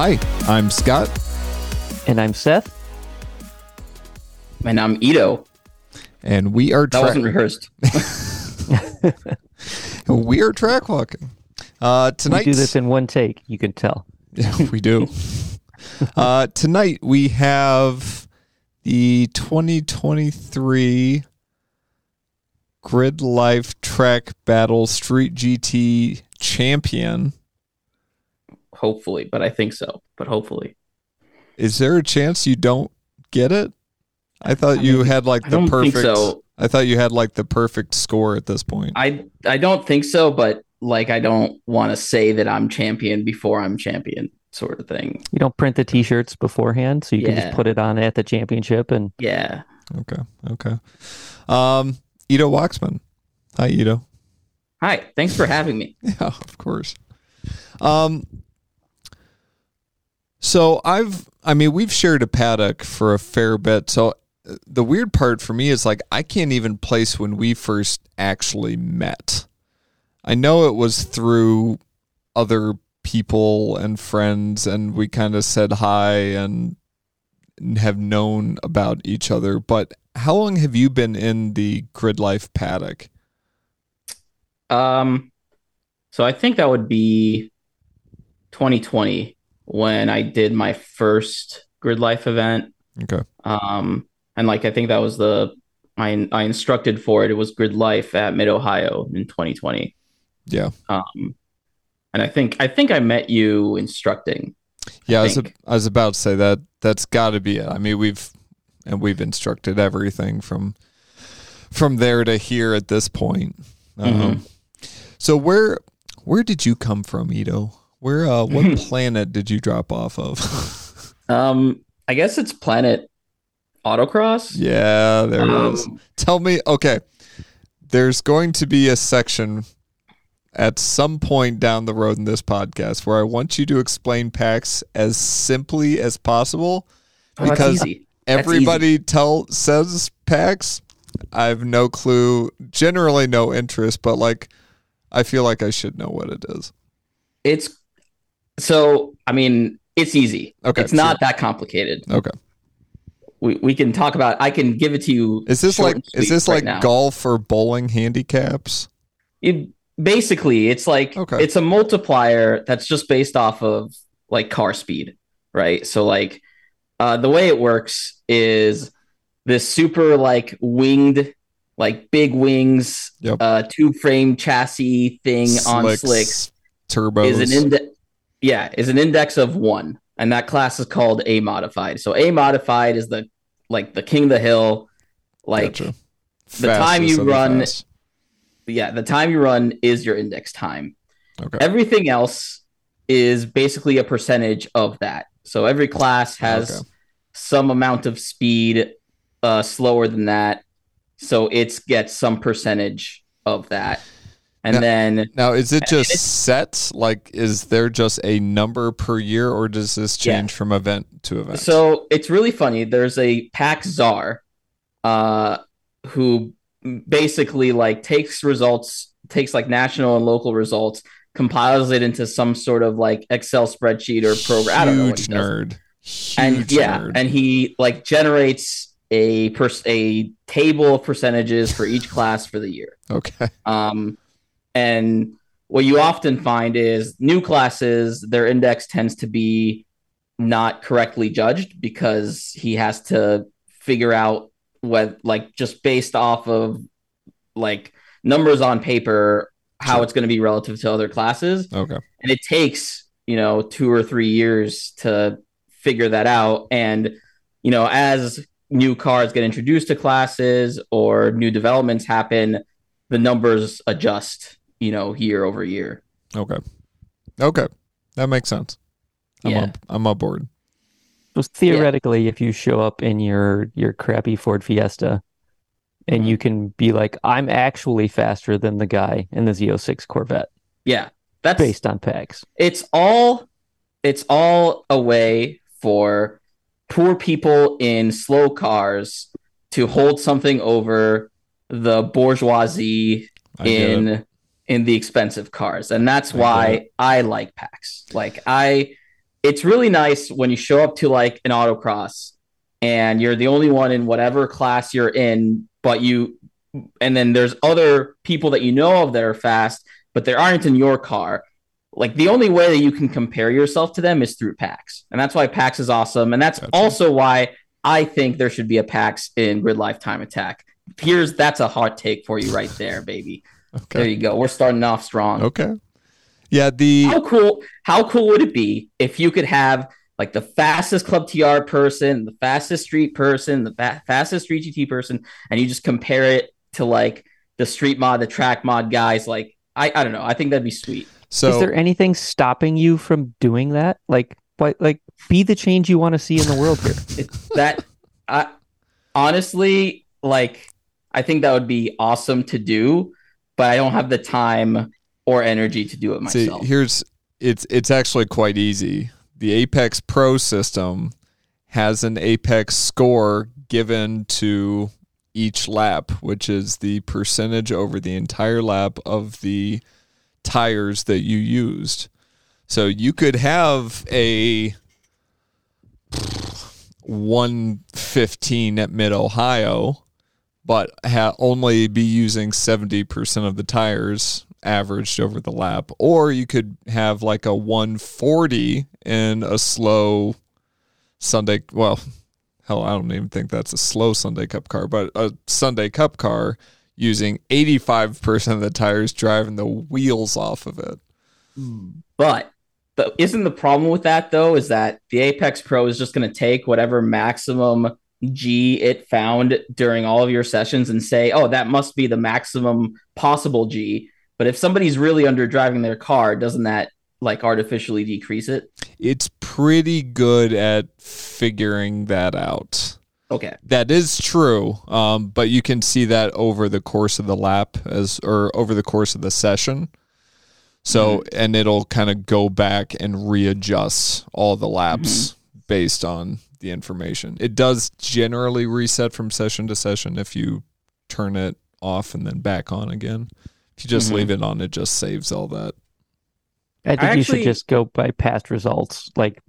Hi, I'm Scott. And I'm Seth. And I'm Ido. And we are wasn't rehearsed. We are track walking. Tonight we do this in one take, you can tell. We do. Tonight we have the 2023 Grid Life Track Battle Street GT champion. Hopefully, but I think so. But hopefully. Is there a chance you don't get it? I thought you had like the perfect score at this point. I don't think so, but like I don't want to say that I'm champion before I'm champion, sort of thing. You don't print the t-shirts beforehand, so you can just put it on at the championship and Okay. Ido Waksman. Hi, Ido. Hi, thanks for having me. Yeah, of course. So we've shared a paddock for a fair bit. So the weird part for me is like, I can't even place when we first actually met. I know it was through other people and friends, and we kind of said hi and have known about each other. But how long have you been in the Grid Life paddock? So I think that would be 2020 when I did my first Grid Life event. Okay. And like, I think that was I instructed for it. It was Grid Life at Mid-Ohio in 2020. Yeah. And I think I met you instructing. Yeah. I was about to say that's gotta be it. I mean, we've instructed everything from there to here at this point. So where did you come from, Ido? What planet did you drop off of? I guess it's Planet Autocross. Yeah, there it is. Tell me, okay, there's going to be a section at some point down the road in this podcast where I want you to explain PAX as simply as possible, because everybody says PAX. I have no clue, generally no interest, but like I feel like I should know what it is. It's easy. Okay, it's not that complicated. Okay, we can talk about it. I can give it to you. Is this like golf or bowling handicaps? It's a multiplier that's just based off of like car speed, right? So like the way it works is this super like winged, like big wings, two frame chassis thing, slicks. Turbos is an index of 1, and that class is called A modified. So A modified is the king of the hill, like gotcha. The time you run is your index time. Okay. Everything else is basically a percentage of that. So every class has some amount of speed slower than that, so it gets some percentage of that. And now is it just set? Like, is there just a number per year, or does this change from event to event? So it's really funny. There's a PAX czar, who basically like takes like national and local results, compiles it into some sort of like Excel spreadsheet or program. I don't know what he does. And he like generates a table of percentages for each class for the year. Okay. And what you often find is new classes, their index tends to be not correctly judged, because he has to figure out what, like, just based off of like numbers on paper, how it's going to be relative to other classes. Okay. And it takes, 2 or 3 years to figure that out. And, as new cars get introduced to classes or new developments happen, the numbers adjust, year over year. Okay. That makes sense. I'm aboard. So theoretically, if you show up in your crappy Ford Fiesta and you can be like, I'm actually faster than the guy in the Z06 Corvette. Yeah. That's based on PAX. It's all a way for poor people in slow cars to hold something over the bourgeoisie in the expensive cars. And that's why I like PAX. Like I it's really nice when you show up to like an autocross and you're the only one in whatever class you're in, but you, and then there's other people that you know of that are fast, but they aren't in your car. Like the only way that you can compare yourself to them is through PAX. And that's why PAX is awesome. And that's also why I think there should be a PAX in Grid Life Time Attack. That's a hot take for you right there, baby. Okay. There you go. We're starting off strong. Okay. Yeah. How cool would it be if you could have like the fastest Club TR person, the fastest street person, the fastest street GT person, and you just compare it to like the street mod, the track mod guys. Like, I don't know. I think that'd be sweet. So is there anything stopping you from doing that? Like be the change you want to see in the world here. Honestly, like, I think that would be awesome to do, but I don't have the time or energy to do it myself. See, it's actually quite easy. The Apex Pro system has an Apex score given to each lap, which is the percentage over the entire lap of the tires that you used. So you could have a 115 at Mid-Ohio, but only be using 70% of the tires averaged over the lap. Or you could have like a 140 in a slow Sunday. Well, hell, I don't even think that's a slow Sunday Cup car, but a Sunday Cup car using 85% of the tires, driving the wheels off of it. But isn't the problem with that, though, is that the Apex Pro is just going to take whatever maximum G it found during all of your sessions and say, oh, that must be the maximum possible G. But if somebody's really underdriving their car, doesn't that like artificially decrease it? It's pretty good at figuring that out. Okay. That is true. But you can see that over the course of the lap or over the course of the session. So, mm-hmm. And it'll kind of go back and readjust all the laps mm-hmm. based on the information. It does generally reset from session to session if you turn it off and then back on again. If you just mm-hmm. leave it on, it just saves all that. I think you should just go by past results. Like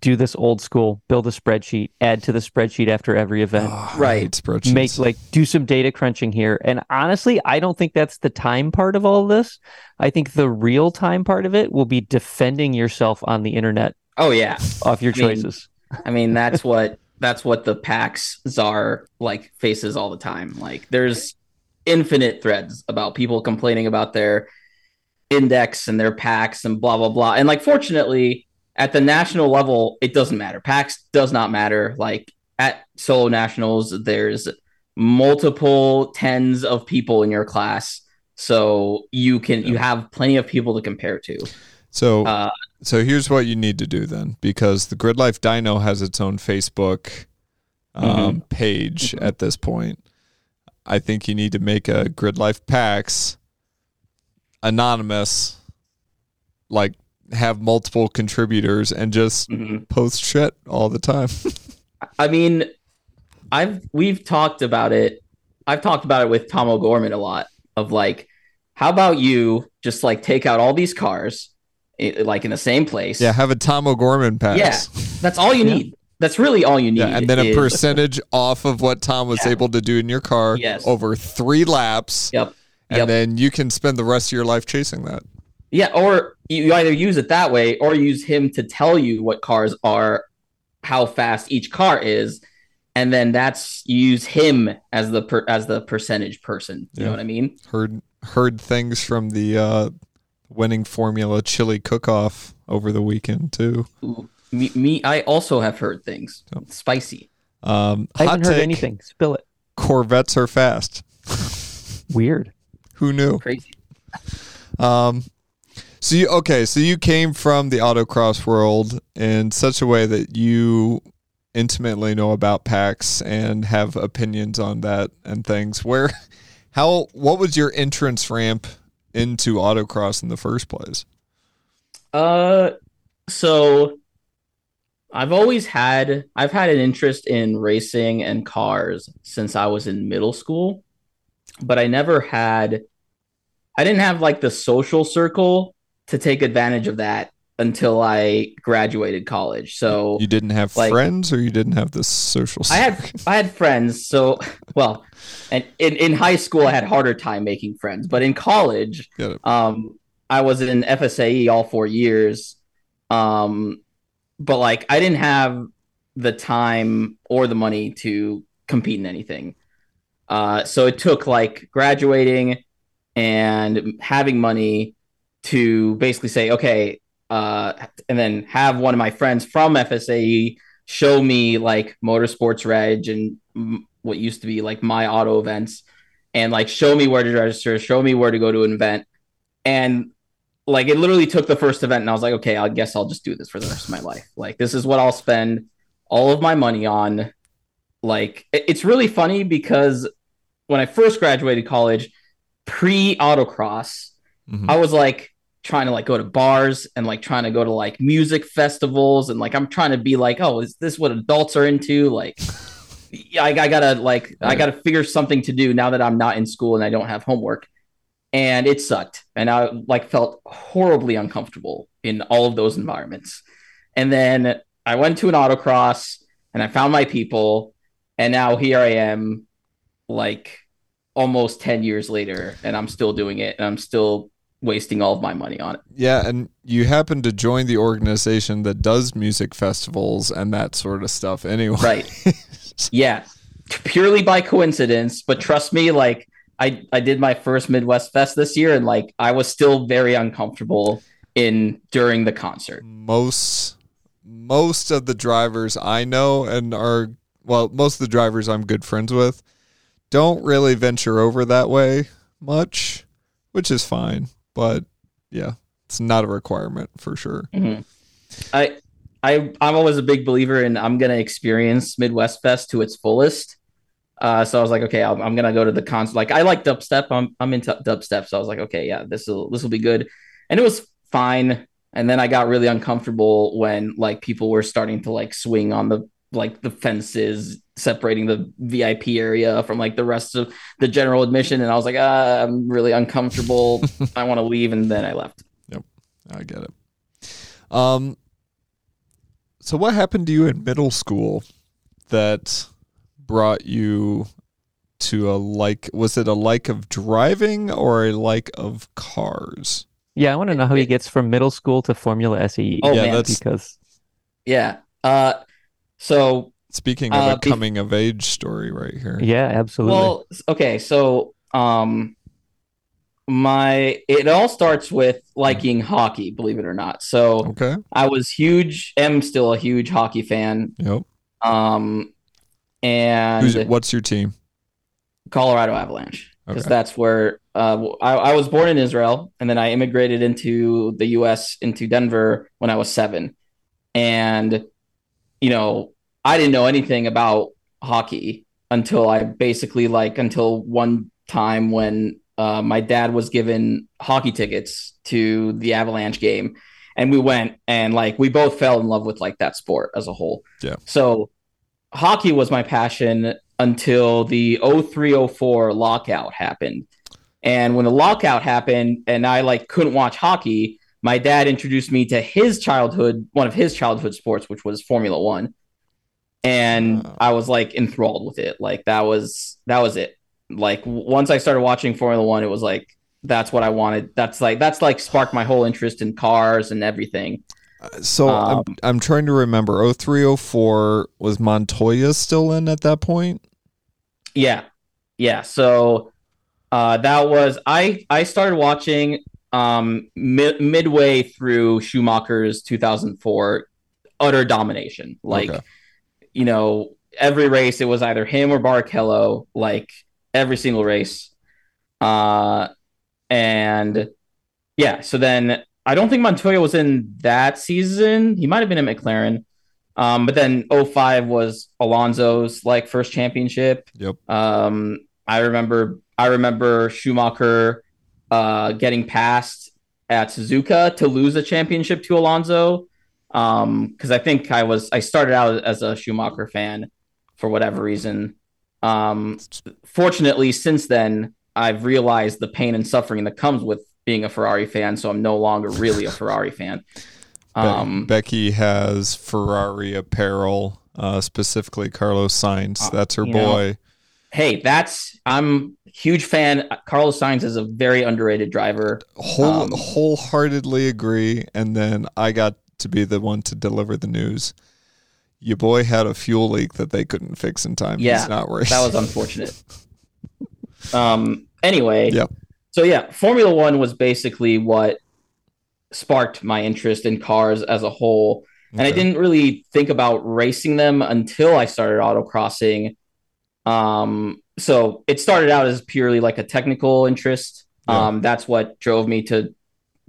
do this old school, build a spreadsheet, add to the spreadsheet after every event. Oh, right. Make do some data crunching here. And honestly, I don't think that's the time part of all this. I think the real time part of it will be defending yourself on the internet. Oh yeah. Off your choices. I mean that's what the PAX czar like faces all the time. Like there's infinite threads about people complaining about their index and their packs and blah blah blah, and like fortunately at the national level it doesn't matter. Packs does not matter. Like at solo nationals there's multiple tens of people in your class, so you have plenty of people to compare to. So here's what you need to do then, because the Grid Life Dino has its own Facebook mm-hmm. page mm-hmm. at this point. I think you need to make a Grid Life PAX anonymous, like have multiple contributors and just mm-hmm. post shit all the time. I mean, we've talked about it. I've talked about it with Tom O'Gorman a lot of like, how about you just like take out all these cars like in the same place? Yeah, have a Tom O'Gorman pass. Yeah, that's all you need. That's really all you need. Yeah, and then a percentage off of what Tom was able to do in your car over 3 laps. Yep. And then you can spend the rest of your life chasing that. Yeah, or you either use it that way or use him to tell you what cars are, how fast each car is, and then use him as the percentage person. You know what I mean? Heard things from the Winning Formula chili cook-off over the weekend too. Ooh, me I also have heard things. Oh. It's spicy. I haven't heard anything. Spill it. Corvettes are fast. Weird. Who knew? Crazy. So you came from the autocross world in such a way that you intimately know about PAX and have opinions on that and things. What was your entrance ramp into autocross in the first place? So I've had an interest in racing and cars since I was in middle school. But I didn't have like the social circle to take advantage of that until I graduated college. So you didn't have friends, or you didn't have this social circle? I had friends. So, well, and in high school, I had a harder time making friends, but in college, I was in FSAE all 4 years. But I didn't have the time or the money to compete in anything. So it took graduating and having money to basically say, okay, and then have one of my friends from FSAE show me Motorsports Reg and what used to be My Auto Events, and show me where to register, show me where to go to an event. And it literally took the first event, and I was okay, I guess I'll just do this for the rest of my life. This is what I'll spend all of my money on. It's really funny because when I first graduated college, pre-autocross, I was trying to go to bars and trying to go to music festivals, and I'm trying to be oh, is this what adults are into? I gotta I gotta figure something to do now that I'm not in school and I don't have homework. And it sucked, and I felt horribly uncomfortable in all of those environments. And then I went to an autocross and I found my people, and now here I am almost 10 years later, and I'm still doing it, and I'm still wasting all of my money on it. Yeah, and you happen to join the organization that does music festivals and that sort of stuff anyway. Right. Yeah. Purely by coincidence, but trust me, I did my first Midwest Fest this year, and I was still very uncomfortable during the concert. Most of the drivers I know most of the drivers I'm good friends with don't really venture over that way much, which is fine. But yeah, it's not a requirement for sure. Mm-hmm. I'm always a big believer in I'm going to experience Midwest Fest to its fullest. So I was okay, I'm going to go to the concert. I like dubstep. I'm into dubstep. So I was okay, yeah, this will be good. And it was fine. And then I got really uncomfortable when people were starting to swing on the the fences separating the VIP area from the rest of the general admission. And I was I'm really uncomfortable. I want to leave. And then I left. Yep. I get it. So what happened to you in middle school that brought you to was it a like of driving or a like of cars? Yeah. I want to know how he gets from middle school to Formula SE. Oh, yeah, man. Yeah. So speaking of a coming of age story right here. Yeah, absolutely. Well, okay. So, it all starts with liking hockey, believe it or not. So okay. I was am still a huge hockey fan. Yep. And what's your team? Colorado Avalanche. Because that's where, I was born in Israel, and then I immigrated into the US, into Denver when I was 7. And I didn't know anything about hockey until I basically until one time when my dad was given hockey tickets to the Avalanche game, and we went and we both fell in love with that sport as a whole. Yeah. So hockey was my passion until the 03-04 lockout happened. And when the lockout happened and I couldn't watch hockey, my dad introduced me to one of his childhood sports, which was Formula One. And I was enthralled with it. That was it. Once I started watching Formula One, it was that's what I wanted. That's sparked my whole interest in cars and everything. So I'm trying to remember. 03-04 was Montoya still in at that point? Yeah. Yeah. So that was, I started watching midway through Schumacher's 2004 utter domination. Every race it was either him or Barrichello, every single race. And yeah, so then I don't think Montoya was in that season. He might have been in McLaren. But then 05 was Alonso's first championship. Yep. I remember Schumacher getting passed at Suzuka to lose a championship to Alonso. Cause I started out as a Schumacher fan for whatever reason. Fortunately since then I've realized the pain and suffering that comes with being a Ferrari fan. So I'm no longer really a Ferrari fan, Becky has Ferrari apparel, specifically Carlos Sainz. That's her boy. I'm a huge fan. Carlos Sainz is a very underrated driver. Wholeheartedly agree. And then I got to be the one to deliver the news. Your boy had a fuel leak that they couldn't fix in time. Yeah, he's not racing. That was unfortunate. Anyway, so yeah, Formula One was basically what sparked my interest in cars as a whole. And I didn't really think about racing them until I started autocrossing. So it started out as purely like a technical interest. That's what drove me to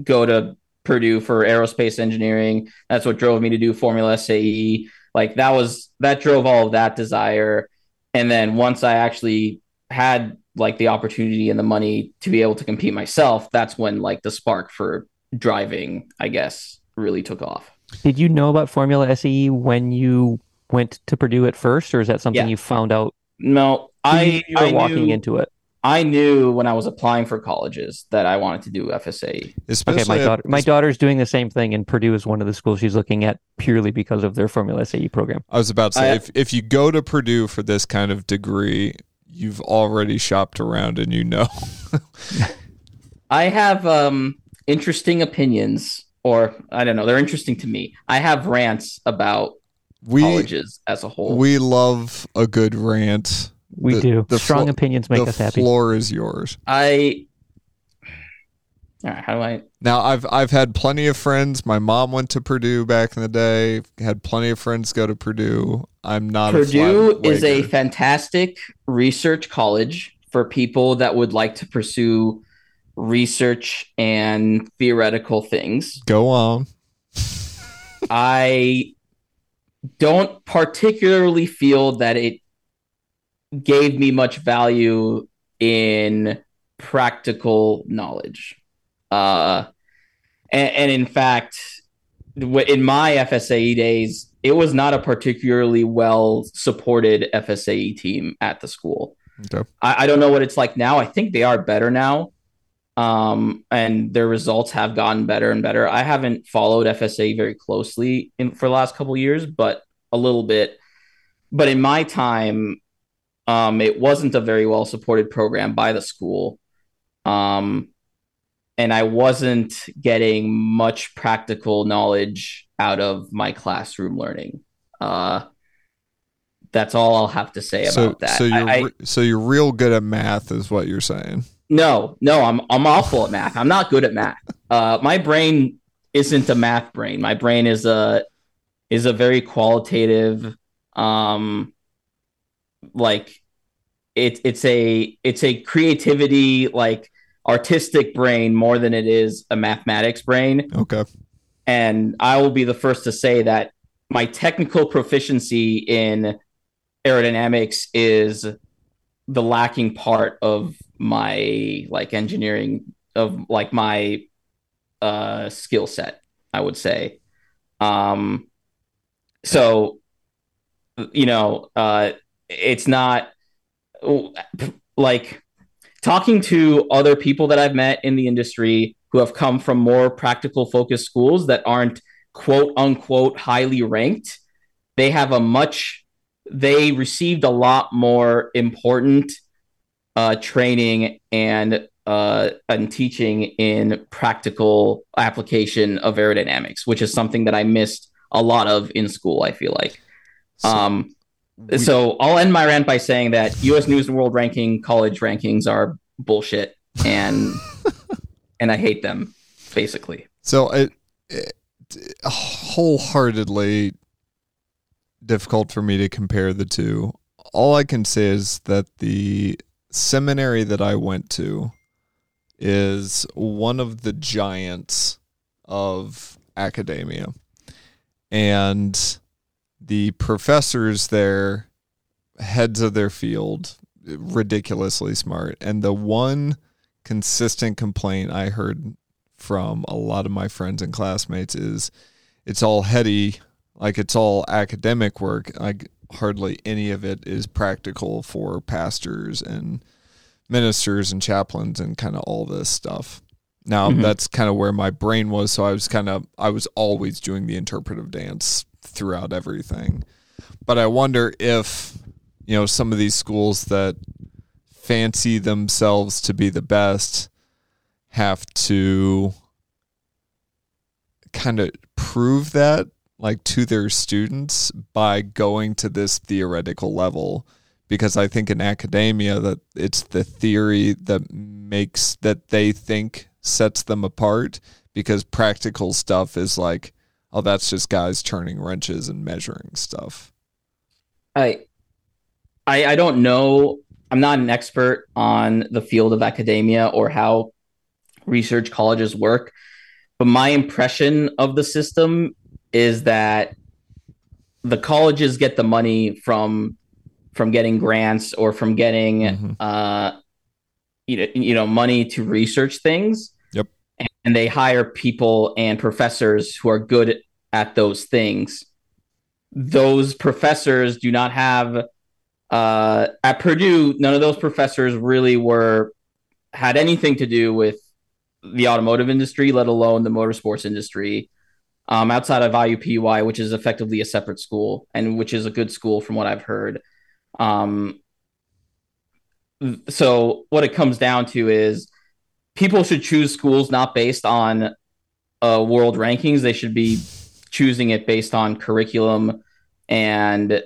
go to Purdue for aerospace engineering. That's what drove me to do Formula SAE. Like that drove all of that desire. And then once I actually had like the opportunity and the money to be able to compete myself, that's when like the spark for driving, I guess, really took off. Did you know about Formula SAE when you went to Purdue at first, or is that something you found out? No, I knew, walking into it. I knew when I was applying for colleges that I wanted to do FSAE. My daughter's doing the same thing, and Purdue is one of the schools she's looking at purely because of their Formula SAE program. I was about to say, if you go to Purdue for this kind of degree, you've already shopped around and you know. I have interesting opinions, or I don't know, they're interesting to me. I have rants about colleges as a whole. We love a good rant. We do. Strong opinions make us happy. The floor is yours. All right, how do I? Now, I've had plenty of friends. My mom went to Purdue back in the day. Had plenty of friends go to Purdue. I'm not. Purdue is a fantastic research college for people that would like to pursue research and theoretical things. Go on. I don't particularly feel that it gave me much value in practical knowledge. And in fact, in my FSAE days, it was not a particularly well-supported FSAE team at the school. Okay. I don't know what it's like now. I think they are better now, and their results have gotten better and better. I haven't followed FSAE very closely for the last couple of years, but a little bit. But in my time, it wasn't a very well-supported program by the school. And I wasn't getting much practical knowledge out of my classroom learning. That's all I'll have to say about that. So you're real good at math is what you're saying. No, I'm awful at math. I'm not good at math. My brain isn't a math brain. My brain is a very qualitative, like it's a creativity, like artistic brain more than it is a mathematics brain. Okay. And I will be the first to say that my technical proficiency in aerodynamics is the lacking part of my like engineering of like my skill set, I would say. So, you know, it's not like talking to other people that I've met in the industry who have come from more practical focused schools that aren't quote unquote highly ranked. They received a lot more important training and teaching in practical application of aerodynamics, which is something that I missed a lot of in school, I feel like. So I'll end my rant by saying that U.S. News and World Ranking college rankings are bullshit, and I hate them, basically. So it wholeheartedly difficult for me to compare the two. All I can say is that the seminary that I went to is one of the giants of academia, and the professors there, heads of their field, ridiculously smart. And the one consistent complaint I heard from a lot of my friends and classmates is it's all heady, like it's all academic work. Like hardly any of it is practical for pastors and ministers and chaplains and kind of all this stuff. Now that's kind of where my brain was. So I was always doing the interpretive dance throughout everything. But I wonder if, you know, some of these schools that fancy themselves to be the best have to kind of prove that, like, to their students by going to this theoretical level, because I think in academia that it's the theory that makes, that they think sets them apart, because practical stuff is like, oh, that's just guys turning wrenches and measuring stuff. I don't know. I'm not an expert on the field of academia or how research colleges work, but my impression of the system is that the colleges get the money from getting grants or from getting, you know, money to research things. Yep. And they hire people and professors who are good at those things. Those professors do not have, at Purdue, none of those professors really had anything to do with the automotive industry, let alone the motorsports industry, outside of IUPUI, which is effectively a separate school and which is a good school from what I've heard. So what it comes down to is people should choose schools not based on world rankings. They should be choosing it based on curriculum and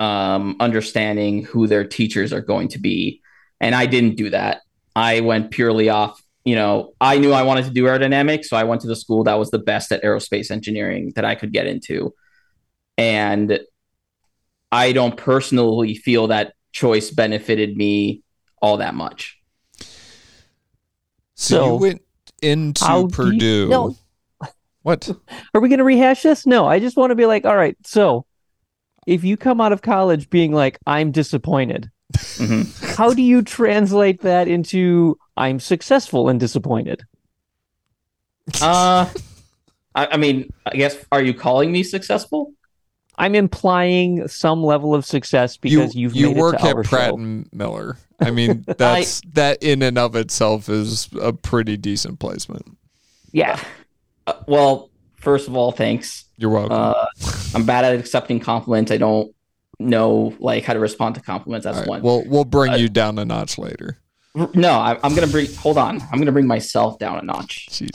understanding who their teachers are going to be. And I didn't do that. I went purely off, you know, I knew I wanted to do aerodynamics, so I went to the school that was the best at aerospace engineering that I could get into. And I don't personally feel that choice benefited me all that much. So you went into Purdue. No. What? Are we going to rehash this? No, I just want to be like, all right, so if you come out of college being like, I'm disappointed, how do you translate that into I'm successful and disappointed? I mean, I guess, are you calling me successful? I'm implying some level of success because you made it to our show. You work at Pratt Miller. I mean, that's that in and of itself is a pretty decent placement. Yeah. Well, first of all, thanks. You're welcome. I'm bad at accepting compliments. I don't know how to respond to compliments. That's all right. One. Well, we'll bring you down a notch later. No, I'm going to bring. Hold on. I'm going to bring myself down a notch. Jesus.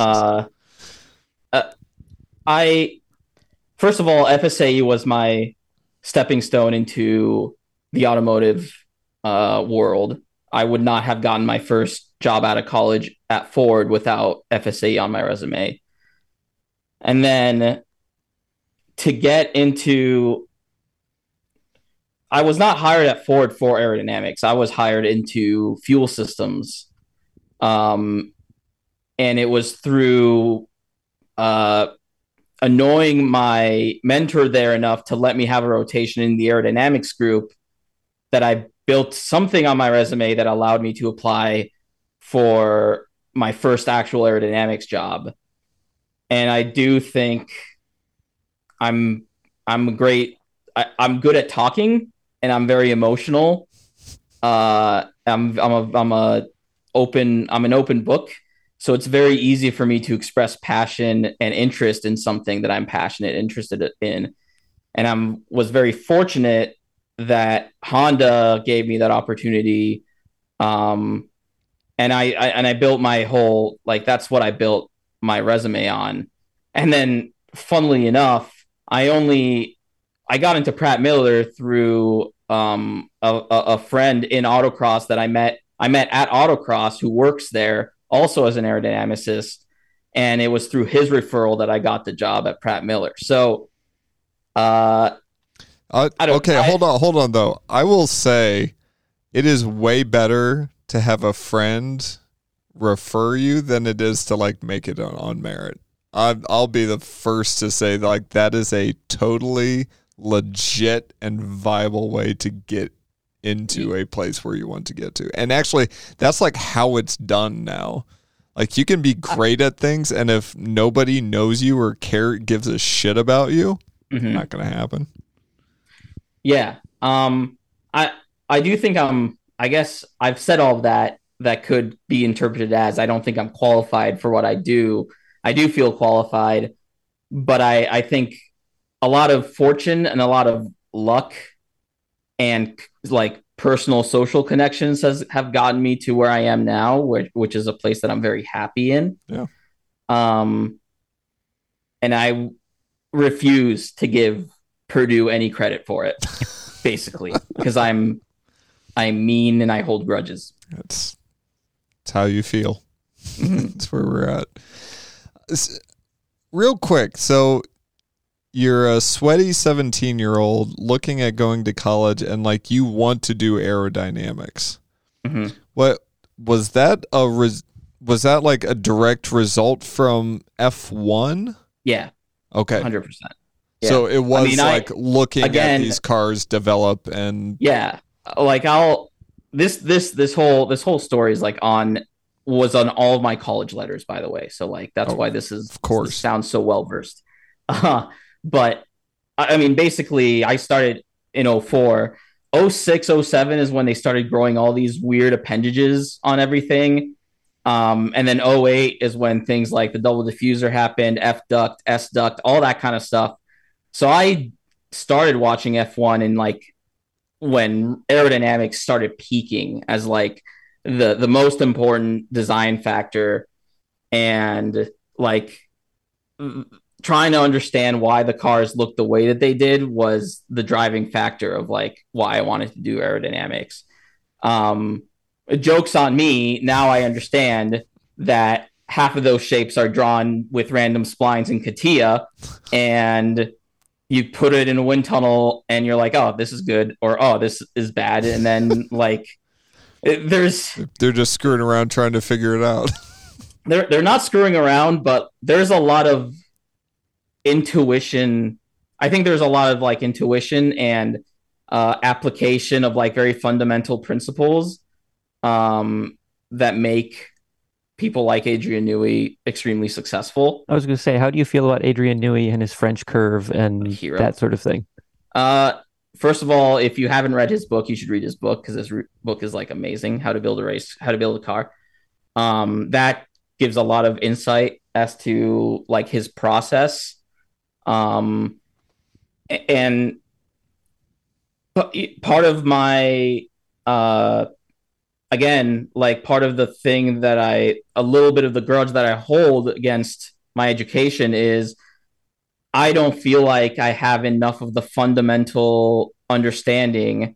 First of all, FSAE was my stepping stone into the automotive world. I would not have gotten my first job out of college at Ford without FSAE on my resume. And then to get into... I was not hired at Ford for aerodynamics. I was hired into fuel systems. And it was through... annoying my mentor there enough to let me have a rotation in the aerodynamics group that I built something on my resume that allowed me to apply for my first actual aerodynamics job. And I do think I'm great. I'm good at talking and I'm very emotional. I'm an open book. So it's very easy for me to express passion and interest in something that I'm interested in. And I was very fortunate that Honda gave me that opportunity. And I built my whole, that's what I built my resume on. And then funnily enough, I got into Pratt Miller through a friend in autocross that I met at autocross who works there, also as an aerodynamicist, and it was through his referral that I got the job at Pratt Miller. So, hold on though. I will say it is way better to have a friend refer you than it is to make it on merit. I'll be the first to say that is a totally legit and viable way to get into a place where you want to get to. And actually that's how it's done now. You can be great at things, and if nobody knows you or gives a shit about you, it's not going to happen. Yeah. I do think I guess I've said all of that that could be interpreted as, I don't think I'm qualified for what I do. I do feel qualified, but I think a lot of fortune and a lot of luck and like personal social connections have gotten me to where I am now, which is a place that I'm very happy in. Yeah. And I refuse to give Purdue any credit for it, basically, because I'm mean and I hold grudges. That's how you feel. That's where we're at. Real quick, so you're a sweaty 17-year-old looking at going to college, and like you want to do aerodynamics. Mm-hmm. What was that? Was that like a direct result from F1? Yeah. Okay. 100%. Yeah. So it was looking again, at these cars develop and yeah, like this whole story is like was on all of my college letters, by the way. So like, that's why this is, of course, sounds so well-versed. But I mean, basically I started in 04, 06, 07 is when they started growing all these weird appendages on everything. And then 08 is when things like the double diffuser happened, F duct, S duct, all that kind of stuff. So I started watching F1 in like when aerodynamics started peaking as like the most important design factor, and like trying to understand why the cars looked the way that they did was the driving factor of like why I wanted to do aerodynamics. Joke's on me. Now I understand that half of those shapes are drawn with random splines and CATIA, and you put it in a wind tunnel and you're like, oh, this is good, or oh, this is bad. And then like they're just screwing around trying to figure it out. They're not screwing around, but there's a lot of intuition. I think there's a lot of like intuition and application of like very fundamental principles that make people like Adrian Newey extremely successful. I was going to say, how do you feel about Adrian Newey and his French curve and that sort of thing? First of all, if you haven't read his book, you should read his book, because his book is like amazing. How to build a race, how to build a car. That gives a lot of insight as to like his process. And part of my, again, like part of the thing that a little bit of the grudge that I hold against my education is I don't feel like I have enough of the fundamental understanding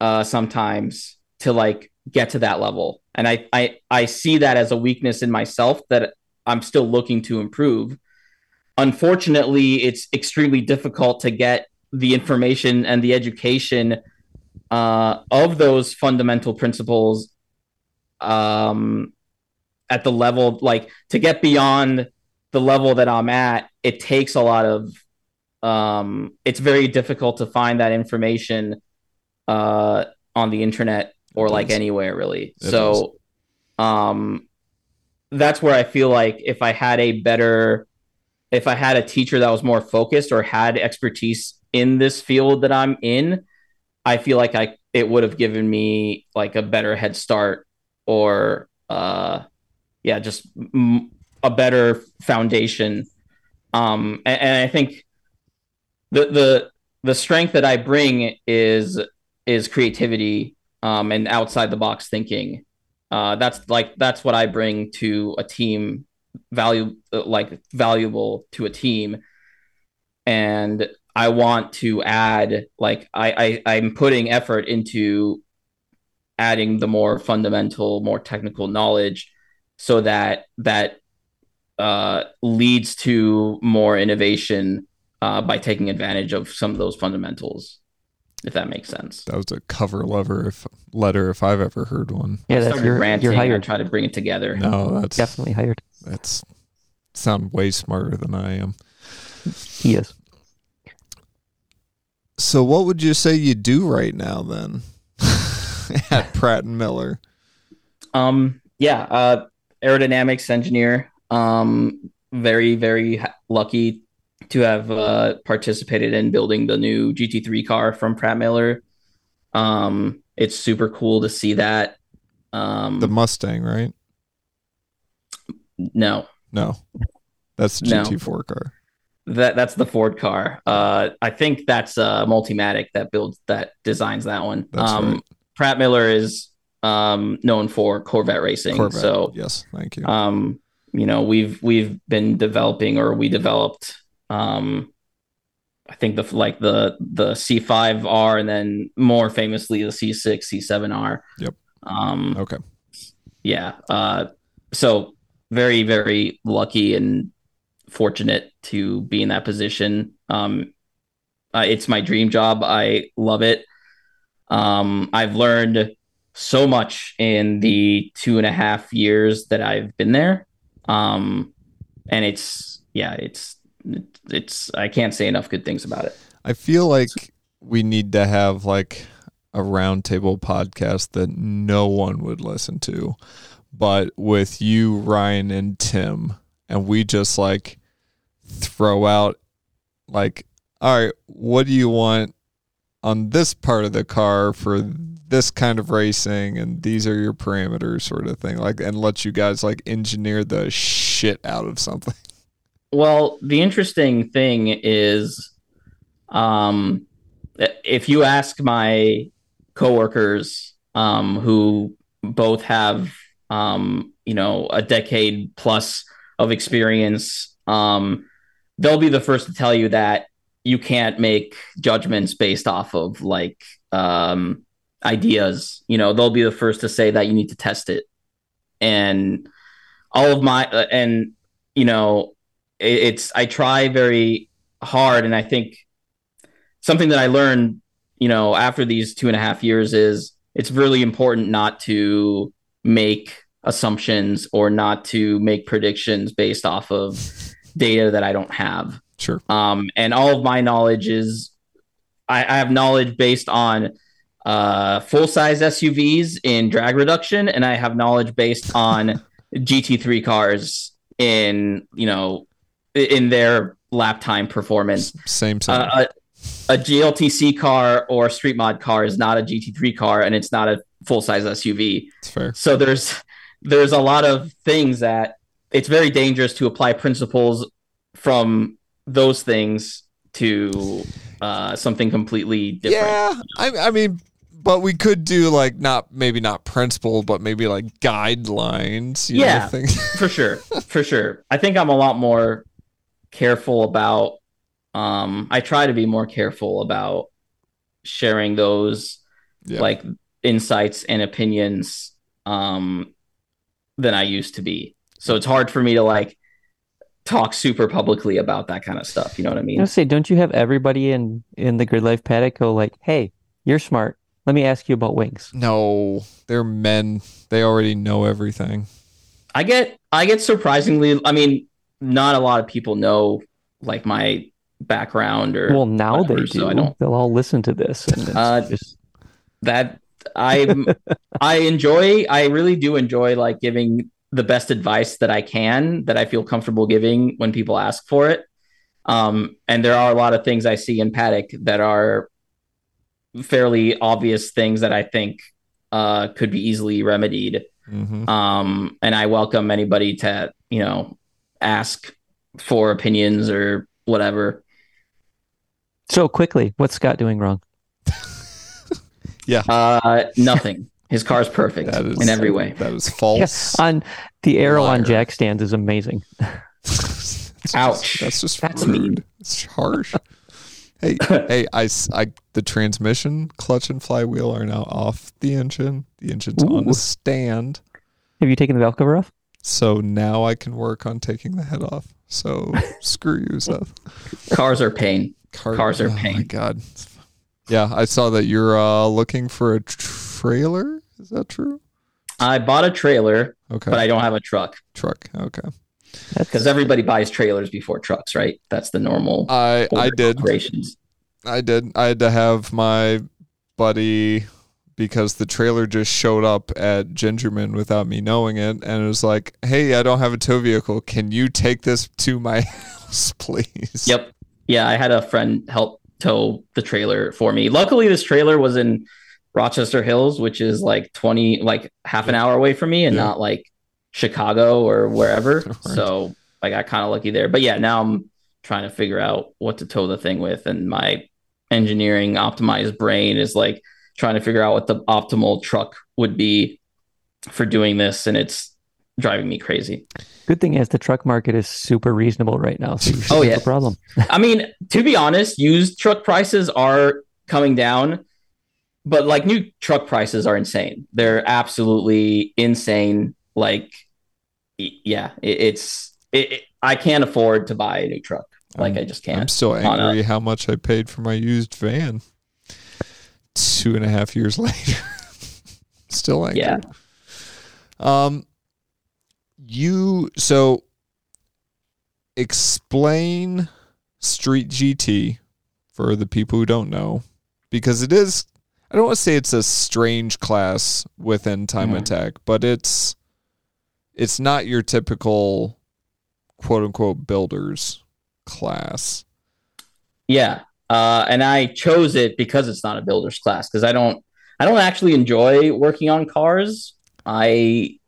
sometimes to like get to that level. And I see that as a weakness in myself that I'm still looking to improve. Unfortunately, it's extremely difficult to get the information and the education of those fundamental principles at the level, like to get beyond the level that I'm at, it takes a lot of it's very difficult to find that information on the internet or like anywhere really. So that's where I feel like if I had a teacher that was more focused or had expertise in this field that I'm in, I feel like it would have given me like a better head start or just a better foundation. And I think the strength that I bring is creativity and outside the box thinking. That's what I bring to a team, valuable to a team. And I want to add, like, I'm putting effort into adding the more fundamental, more technical knowledge so that leads to more innovation by taking advantage of some of those fundamentals, if that makes sense. That was a cover letter if I've ever heard one. Yeah, that's you're hired. I try to bring it together. No, that's definitely hired. That's sound way smarter than I am. He is. So what would you say you do right now then at Pratt and Miller? Aerodynamics engineer. Very, very lucky to have participated in building the new GT3 car from Pratt Miller. It's super cool to see that The Mustang, right? No. That's the GT4 car. That's the Ford car. I think that's Multimatic that designs that one. That's right. Pratt Miller is known for Corvette racing. So yes, thank you. We've been developing, or we developed, I think the C5R, and then more famously the C6, C7R. Yep. Okay. Yeah. So very, very lucky and fortunate to be in that position. It's my dream job. I love it. I've learned so much in the 2.5 years that I've been there. And it's I can't say enough good things about it. I feel like we need to have like a roundtable podcast that no one would listen to, but with you, Ryan, and Tim, and we just like throw out like, all right, what do you want on this part of the car for this kind of racing, and these are your parameters, sort of thing, like, and let you guys like engineer the shit out of something. Well, the interesting thing is, if you ask my coworkers, who both have, a decade plus of experience, they'll be the first to tell you that you can't make judgments based off of like, ideas. They'll be the first to say that you need to test it. And all of my, I try very hard. And I think something that I learned, after these 2.5 years is it's really important not to make assumptions or not to make predictions based off of data that I don't have. Sure. And all of my knowledge is I have knowledge based on full-size SUVs in drag reduction, and I have knowledge based on GT3 cars in their lap time performance. Same time. A GLTC car or street mod car is not a GT3 car, and it's not a full-size SUV. That's fair. So there's a lot of things that it's very dangerous to apply principles from those things to something completely different. Yeah, I mean, but we could do like maybe not principle, but maybe like guidelines. For sure. I think I'm a lot more careful about. I try to be more careful about sharing those like insights and opinions than I used to be. So it's hard for me to like talk super publicly about that kind of stuff. You know what I mean? I say, don't you have everybody in the Grid Life paddock go like, hey, you're smart, let me ask you about wings? No, they're men. They already know everything. I get surprisingly, I mean, not a lot of people know like my background or well, now whatever, they do. So they'll all listen to this. And I really do enjoy like giving the best advice that I can, that I feel comfortable giving when people ask for it. And there are a lot of things I see in paddock that are fairly obvious things that I think could be easily remedied. Mm-hmm. And I welcome anybody to, ask for opinions or whatever. So quickly, what's Scott doing wrong? Nothing. His car's perfect in every way. That is false. Yeah, on the arrow on jack stands is amazing. Ouch. That's rude. Mean. It's harsh. Hey, the transmission, clutch, and flywheel are now off the engine. The engine's on the stand. Have you taken the valve cover off? So now I can work on taking the head off. So screw you, Seth. Cars are pain. Cars are pain. Oh, my God. Yeah, I saw that you're looking for a trailer. Is that true? I bought a trailer, but I don't have a truck. Okay. Because everybody buys trailers before trucks, right? That's the normal. I did. I had to have my buddy, because the trailer just showed up at Gingerman without me knowing it, and it was like, hey, I don't have a tow vehicle. Can you take this to my house, please? Yep. Yeah, I had a friend help tow the trailer for me. Luckily, this trailer was in Rochester Hills, which is like 20, like half an hour away from me, and not like Chicago or wherever. Right. So I got kind of lucky there. But yeah, now I'm trying to figure out what to tow the thing with. And my engineering optimized brain is like trying to figure out what the optimal truck would be for doing this. And it's driving me crazy. Good thing is the truck market is super reasonable right now. So you should have a problem. I mean, to be honest, used truck prices are coming down, but like new truck prices are insane. They're absolutely insane. Like, yeah, it's I can't afford to buy a new truck. Like I just can't. I'm so angry how much I paid for my used van 2.5 years later. Still angry. Yeah. So explain Street GT for the people who don't know, because it is, I don't want to say it's a strange class within Time Attack, but it's not your typical quote unquote builders class. Yeah. And I chose it because it's not a builder's class, because I don't actually enjoy working on cars. I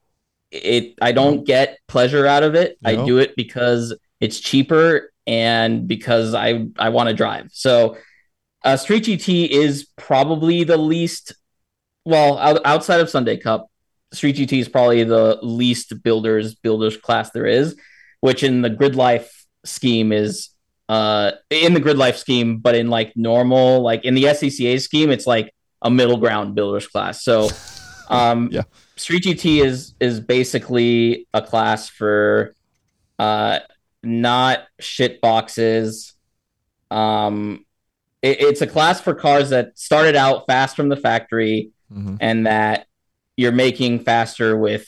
don't get pleasure out of it. No. I do it because it's cheaper and because I want to drive. So Street GT is probably the least, outside of Sunday Cup, Street GT is probably the least builders class there is, which in the Grid Life scheme is but in like normal, like in the SCCA scheme, it's like a middle ground builders class. So yeah. Street GT is basically a class for not shit boxes. It's a class for cars that started out fast from the factory, and that you're making faster with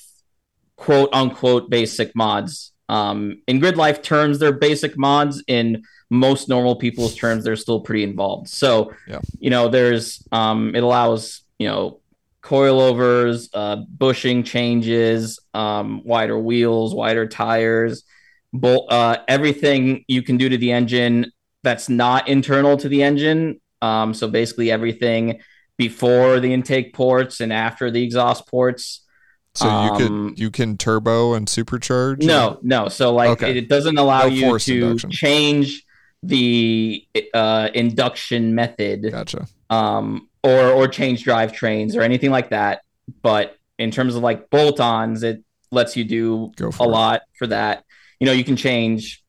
quote unquote basic mods. In Grid Life terms, they're basic mods. In most normal people's terms, they're still pretty involved. So, there's it allows, coilovers, bushing changes, wider wheels, wider tires, everything you can do to the engine that's not internal to the engine. So basically everything before the intake ports and after the exhaust ports. So you can turbo and supercharge? No. So it doesn't allow you to change the induction method. Gotcha. Or change drivetrains or anything like that. But in terms of like bolt-ons, it lets you do a lot for that. You can change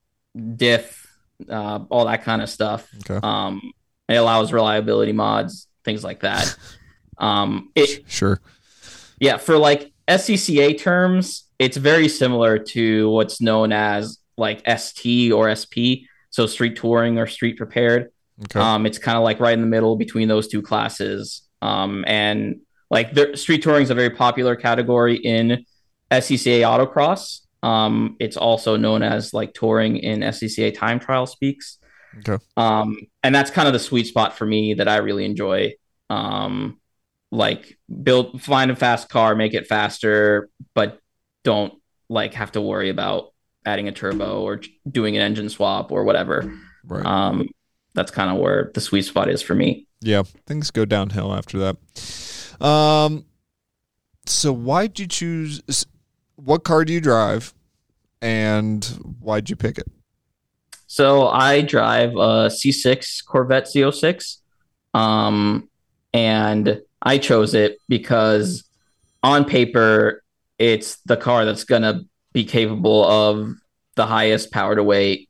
diff, all that kind of stuff. Okay. It allows reliability mods, things like that. Sure. Yeah, for like SCCA terms, it's very similar to what's known as like ST or SP, so street touring or street prepared. Okay. It's kind of like right in the middle between those two classes. And like street touring is a very popular category in SCCA autocross. It's also known as like touring in SCCA time trial speaks. Okay. And that's kind of the sweet spot for me that I really enjoy. Like find a fast car, make it faster, but don't like have to worry about adding a turbo or doing an engine swap or whatever. Right. That's kind of where the sweet spot is for me. Yeah. Things go downhill after that. So why'd you choose, what car do you drive and why'd you pick it? So I drive a C6 Corvette Z06. And I chose it because on paper, it's the car that's going to be capable of the highest power to weight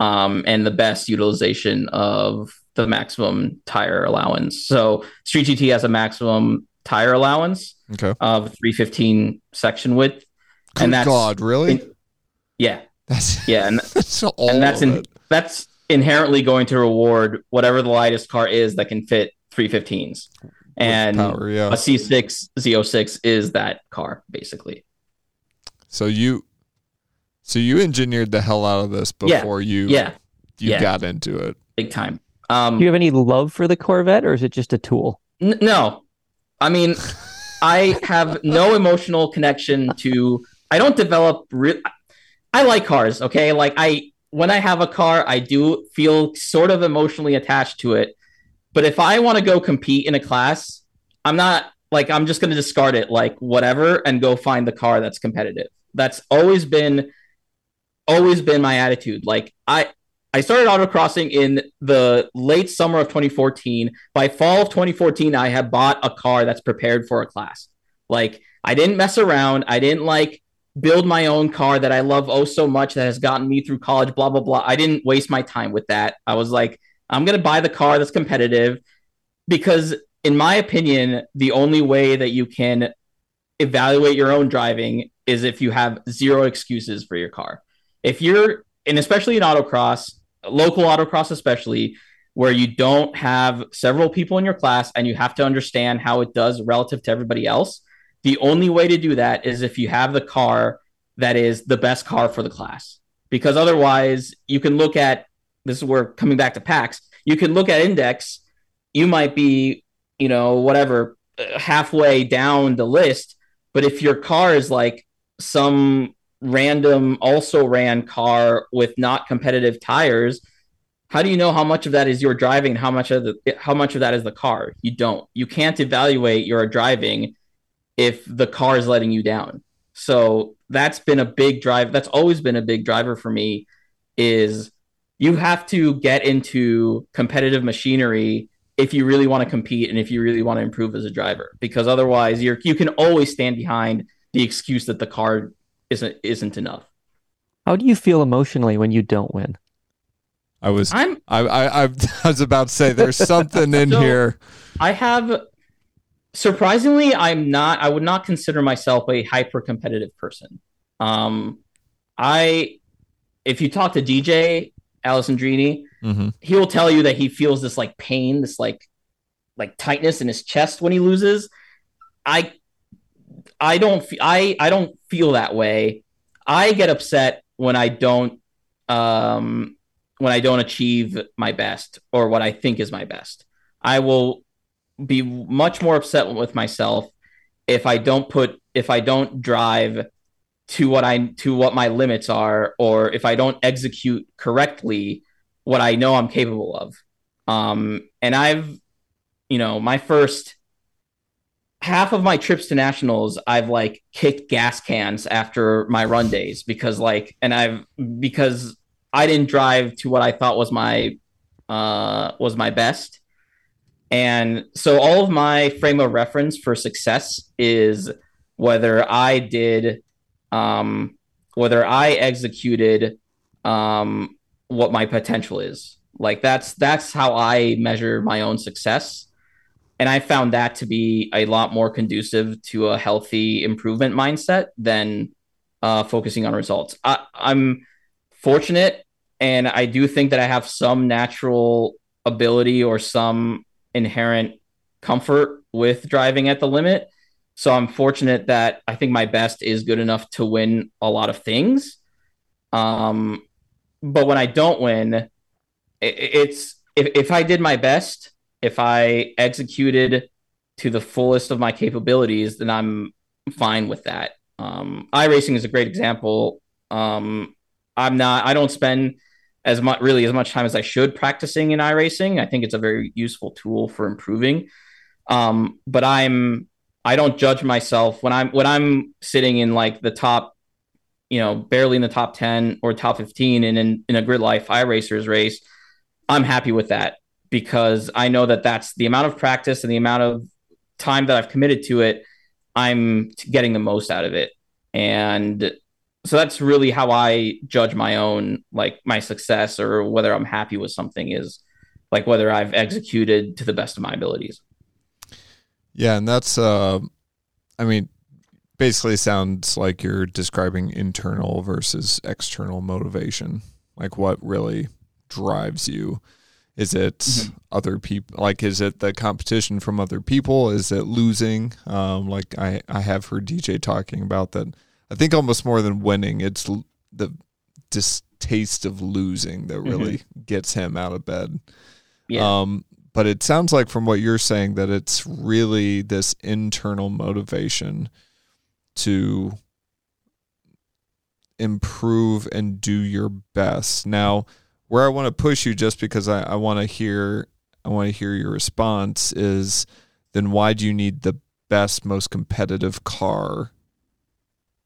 and the best utilization of the maximum tire allowance. So Street GT has a maximum tire allowance of 315 section width. And that's, God, really? Yeah. That's inherently going to reward whatever the lightest car is that can fit 315s. And power, a C6 Z06 is that car, basically. So you engineered the hell out of this before you got into it. Big time. Do you have any love for the Corvette, or is it just a tool? No. I mean, I have no emotional connection to... I don't develop... I like cars, okay? Like, when I have a car, I do feel sort of emotionally attached to it. But if I want to go compete in a class, I'm not like, I'm just going to discard it like whatever and go find the car that's competitive. That's always been my attitude. Like I started autocrossing in the late summer of 2014. By fall of 2014, I had bought a car that's prepared for a class. Like I didn't mess around. I didn't like build my own car that I love oh so much that has gotten me through college, blah, blah, blah. I didn't waste my time with that. I was like, I'm going to buy the car that's competitive because in my opinion, the only way that you can evaluate your own driving is if you have zero excuses for your car. If you're, and especially in autocross, local autocross especially, where you don't have several people in your class and you have to understand how it does relative to everybody else, the only way to do that is if you have the car that is the best car for the class. Because otherwise, you can look at, this is where coming back to PAX, you can look at Index, you might be, you know, whatever, halfway down the list, but if your car is like some random also ran car with not competitive tires, how do you know how much of that is your driving and how much of that is the car? You can't evaluate your driving if the car is letting you down. So that's always been a big driver for me, is you have to get into competitive machinery if you really want to compete and if you really want to improve as a driver, because otherwise you can always stand behind the excuse that the car isn't enough. How do you feel emotionally when you don't win? I was about to say there's something in here. Surprisingly, I would not consider myself a hyper competitive person. If you talk to DJ Alessandrini, mm-hmm. he will tell you that he feels this like pain, this like tightness in his chest when he loses. I don't feel that way. I get upset when I don't achieve my best or what I think is my best. I will be much more upset with myself if I don't drive to what my limits are, or if I don't execute correctly what I know I'm capable of. And I've, you know, my first half of my trips to nationals, I've like kicked gas cans after my run days because I didn't drive to what I thought was my best. And so all of my frame of reference for success is whether I executed what my potential is. Like that's how I measure my own success. And I found that to be a lot more conducive to a healthy improvement mindset than focusing on results. I'm fortunate, and I do think that I have some natural ability or some inherent comfort with driving at the limit. So I'm fortunate that I think my best is good enough to win a lot of things. But when I don't win, it's if I did my best, if I executed to the fullest of my capabilities, then I'm fine with that. iRacing is a great example. I don't spend as much time as I should practicing in iRacing. I think it's a very useful tool for improving. But I don't judge myself when I'm sitting in like the top, you know, barely in the top 10 or top 15 and in a Grid Life iRacers race, I'm happy with that. Because I know that that's the amount of practice and the amount of time that I've committed to it, I'm getting the most out of it. And so that's really how I judge my own, like my success or whether I'm happy with something, is like whether I've executed to the best of my abilities. Yeah. And that's, basically sounds like you're describing internal versus external motivation. Like what really drives you? Is it mm-hmm. other people? Like, is it the competition from other people? Is it losing? Like I have heard DJ talking about that. I think almost more than winning, it's the distaste of losing that really mm-hmm. gets him out of bed. Yeah. But it sounds like from what you're saying that it's really this internal motivation to improve and do your best. Now, where I want to push you, just because I want to hear your response, is then why do you need the best, most competitive car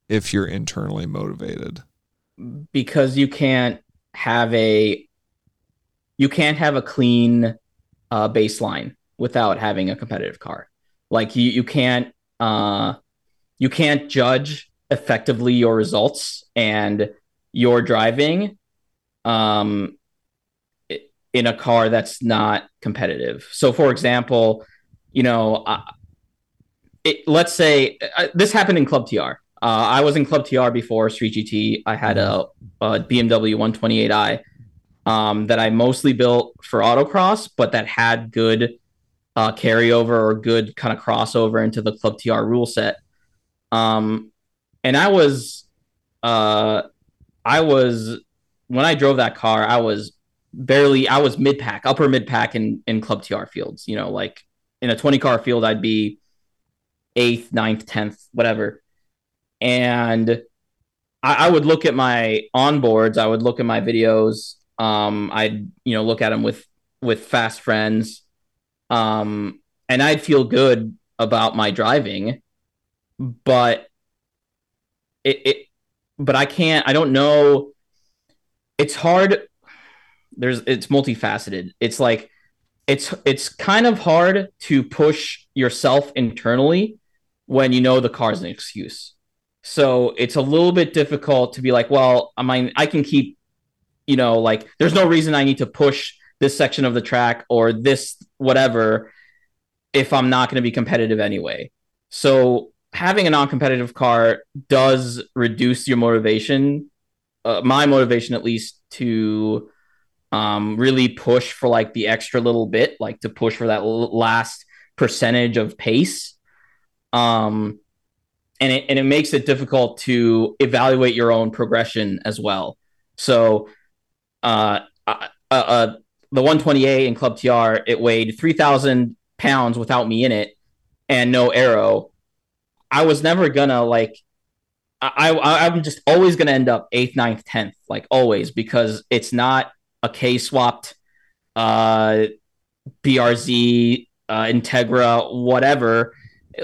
if you're internally motivated? Because you can't have a clean baseline without having a competitive car. Like you can't judge effectively your results and your driving in a car that's not competitive. So, for example, let's say this happened in Club TR. I was in Club TR before Street GT. I had a BMW 128i that I mostly built for autocross, but that had good carryover or good kind of crossover into the Club TR rule set. And I was when I drove that car, I was mid pack, upper mid pack in Club TR fields. Like in a 20 car field, I'd be 8th, 9th, 10th, whatever. And I would look at my onboards. I would look at my videos. I'd, look at them with fast friends. And I'd feel good about my driving, but I don't know. It's hard. It's multifaceted. It's like, it's kind of hard to push yourself internally when the car's an excuse. So it's a little bit difficult to be like, well, I can keep, there's no reason I need to push this section of the track or this whatever if I'm not going to be competitive anyway. So having a non-competitive car does reduce your motivation, my motivation at least, to really push for like the extra little bit, like to push for that last percentage of pace. And it makes it difficult to evaluate your own progression as well. So the 128 in Club TR, it weighed 3,000 pounds without me in it and no aero. I was never gonna I'm just always gonna end up 8th, 9th, 10th, like always, because it's not a K-swapped BRZ Integra, whatever.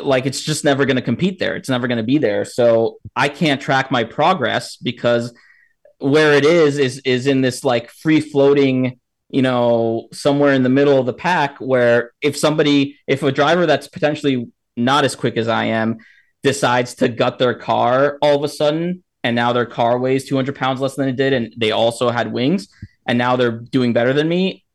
Like, it's just never going to compete there. It's never going to be there. So I can't track my progress because where it is in this like free floating, somewhere in the middle of the pack, where if a driver that's potentially not as quick as I am decides to gut their car all of a sudden, and now their car weighs 200 pounds less than it did, and they also had wings, and now they're doing better than me,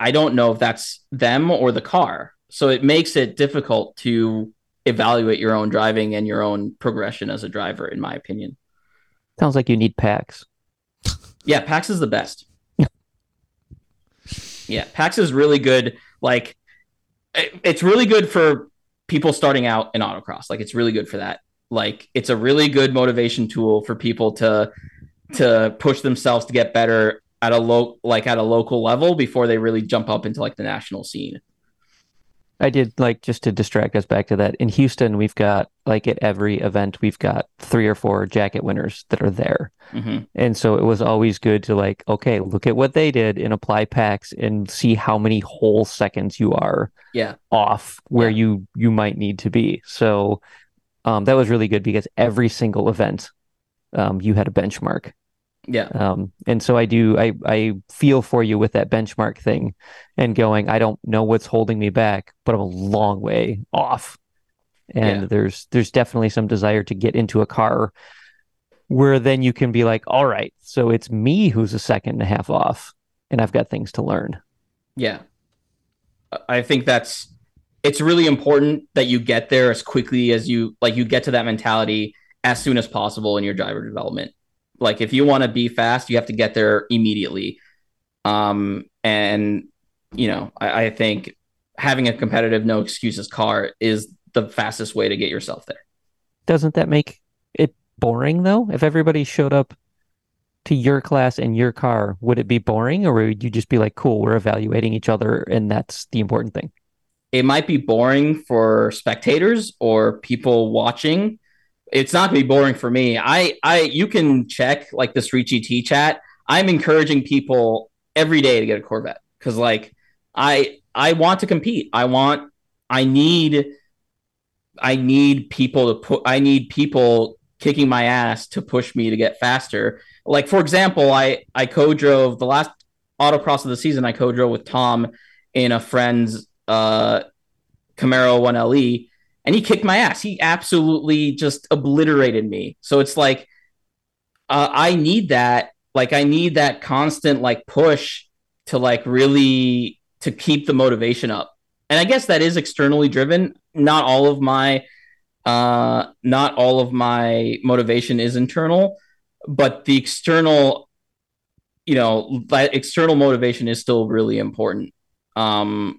I don't know if that's them or the car. So it makes it difficult to evaluate your own driving and your own progression as a driver, in my opinion. Sounds like you need PAX. Yeah, PAX is the best. Yeah, PAX is really good. Like, it's really good for people starting out in autocross. Like, it's really good for that. Like, it's a really good motivation tool for people to push themselves to get better at a local level before they really jump up into like the national scene. I did, like, just to distract us back to that, in Houston, we've got, like, at every event, we've got 3 or 4 jacket winners that are there. Mm-hmm. And so it was always good to, like, okay, look at what they did and apply PAX and see how many whole seconds you are off where you might need to be. So that was really good because every single event you had a benchmark. Yeah. And so I feel for you with that benchmark thing and going, I don't know what's holding me back, but I'm a long way off. And there's definitely some desire to get into a car where then you can be like, all right, so it's me who's a second and a half off and I've got things to learn. Yeah. I think it's really important that you get there as quickly as you get to that mentality as soon as possible in your driver development. Like, if you want to be fast, you have to get there immediately. I think having a competitive, no excuses car is the fastest way to get yourself there. Doesn't that make it boring, though? If everybody showed up to your class and your car, would it be boring, or would you just be like, cool, we're evaluating each other and that's the important thing? It might be boring for spectators or people watching. It's not going to be boring for me. You can check like the Street GT chat. I'm encouraging people every day to get a Corvette because, like, I want to compete. I want I need people kicking my ass to push me to get faster. Like, for example, I co-drove the last autocross of the season. I co-drove with Tom in a friend's Camaro 1LE, and he kicked my ass. He absolutely just obliterated me. So it's like, I need that. Like, I need that constant like push to like really to keep the motivation up. And I guess that is externally driven. Not all of my motivation is internal, but the external, that external motivation is still really important. And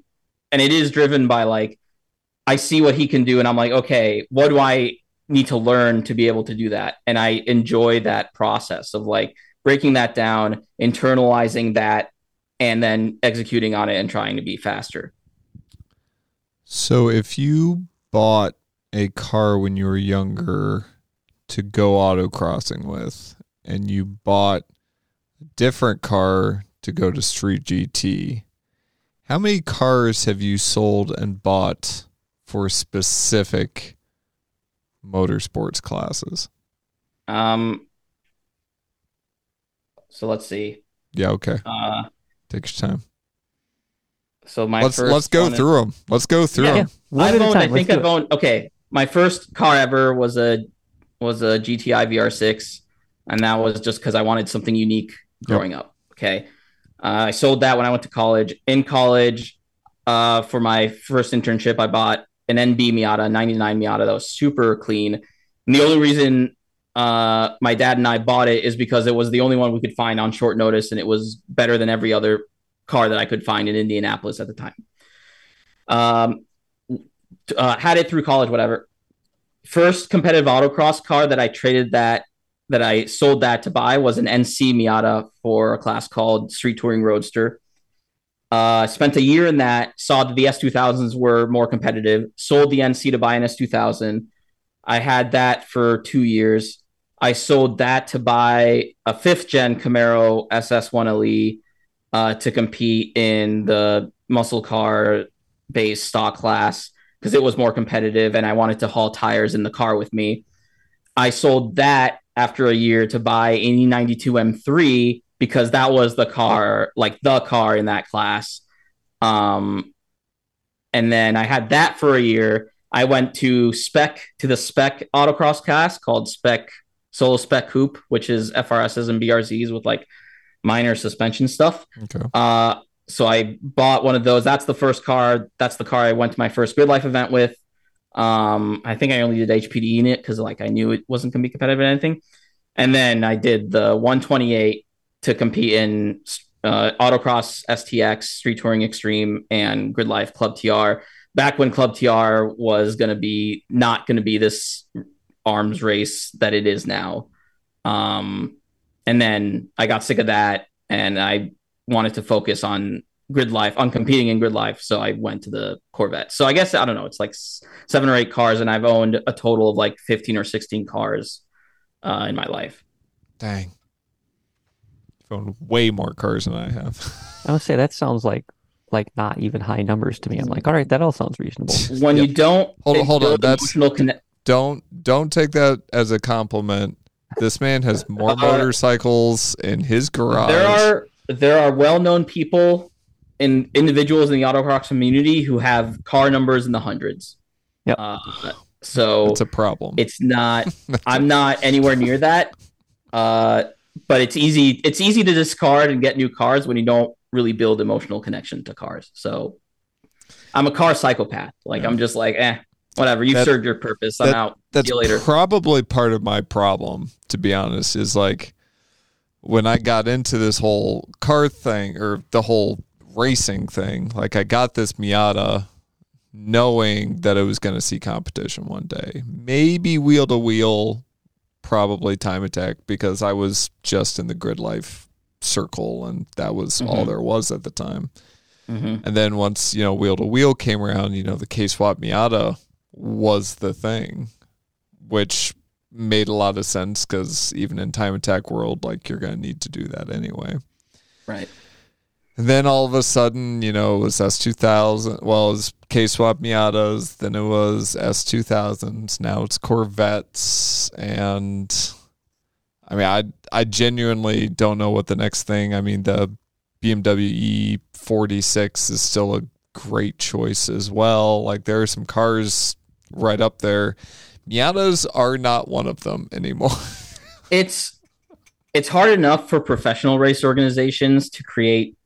it is driven by like, I see what he can do and I'm like, okay, what do I need to learn to be able to do that? And I enjoy that process of like breaking that down, internalizing that, and then executing on it and trying to be faster. So if you bought a car when you were younger to go autocrossing with, and you bought a different car to go to Street GT, how many cars have you sold and bought for specific motorsports classes? So let's see. Yeah. Okay. Take your time. So let's go through them. I've owned. Okay. My first car ever was a GTI VR6, and that was just because I wanted something unique growing up. Okay, I sold that when I went to college. In college, for my first internship, I bought an NB Miata, 99 Miata, that was super clean. And the only reason my dad and I bought it is because it was the only one we could find on short notice, and it was better than every other car that I could find in Indianapolis at the time. Had it through college, whatever. First competitive autocross car that I traded that I sold that to buy was an NC Miata for a class called Street Touring Roadster. Spent a year in that, saw that the S2000s were more competitive, sold the NC to buy an S2000. I had that for 2 years. I sold that to buy a 5th-gen Camaro SS1LE to compete in the muscle car-based stock class, because it was more competitive and I wanted to haul tires in the car with me. I sold that after a year to buy an E92 M3 because that was the car, like the car in that class. And then I had that for a year. I went to the spec autocross class called Solo Spec Coupe, which is FRSs and BRZs with like minor suspension stuff. Okay. So I bought one of those. That's the first car. That's the car I went to my first Grid Life event with. I think I only did HPD in it because like I knew it wasn't going to be competitive in anything. And then I did the 128 to compete in Autocross STX, Street Touring Extreme, and Grid Life Club TR. Back when Club TR was going to be not going to be this arms race that it is now. And then I got sick of that and I wanted to focus on Grid Life, on competing in Grid Life. So I went to the Corvette. So I guess, I don't know, it's like 7 or 8 cars, and I've owned a total of like 15 or 16 cars in my life. Dang. You've owned way more cars than I have. I would say that sounds like not even high numbers to me. I'm like, all right, that all sounds reasonable. When you don't... Hold on. That's... Don't take that as a compliment. This man has more motorcycles in his garage. There are well-known people and individuals in the autocross community who have car numbers in the hundreds. Yep. So it's a problem. It's not, I'm not anywhere near that. But it's easy to discard and get new cars when you don't really build emotional connection to cars. So I'm a car psychopath. Like, yeah. I'm just like, whatever. You've served your purpose. I'm out. That's See you later. Probably part of my problem, to be honest, is like, when I got into this whole car thing or the whole racing thing, like I got this Miata knowing that I was going to see competition one day, maybe wheel to wheel, probably time attack, because I was just in the Grid Life circle and that was all there was at the time. Mm-hmm. And then once, wheel to wheel came around, the K-Swap Miata was the thing, which made a lot of sense because even in time attack world, like you're going to need to do that anyway. Right. And then all of a sudden, you know, it was S2000. Well, it was K-Swap Miatas. Then it was S2000s. Now it's Corvettes. And, I mean, I genuinely don't know what the next thing. I mean, the BMW E46 is still a great choice as well. Like, there are some cars right up there. Miatas are not one of them anymore. It's hard enough for professional race organizations to create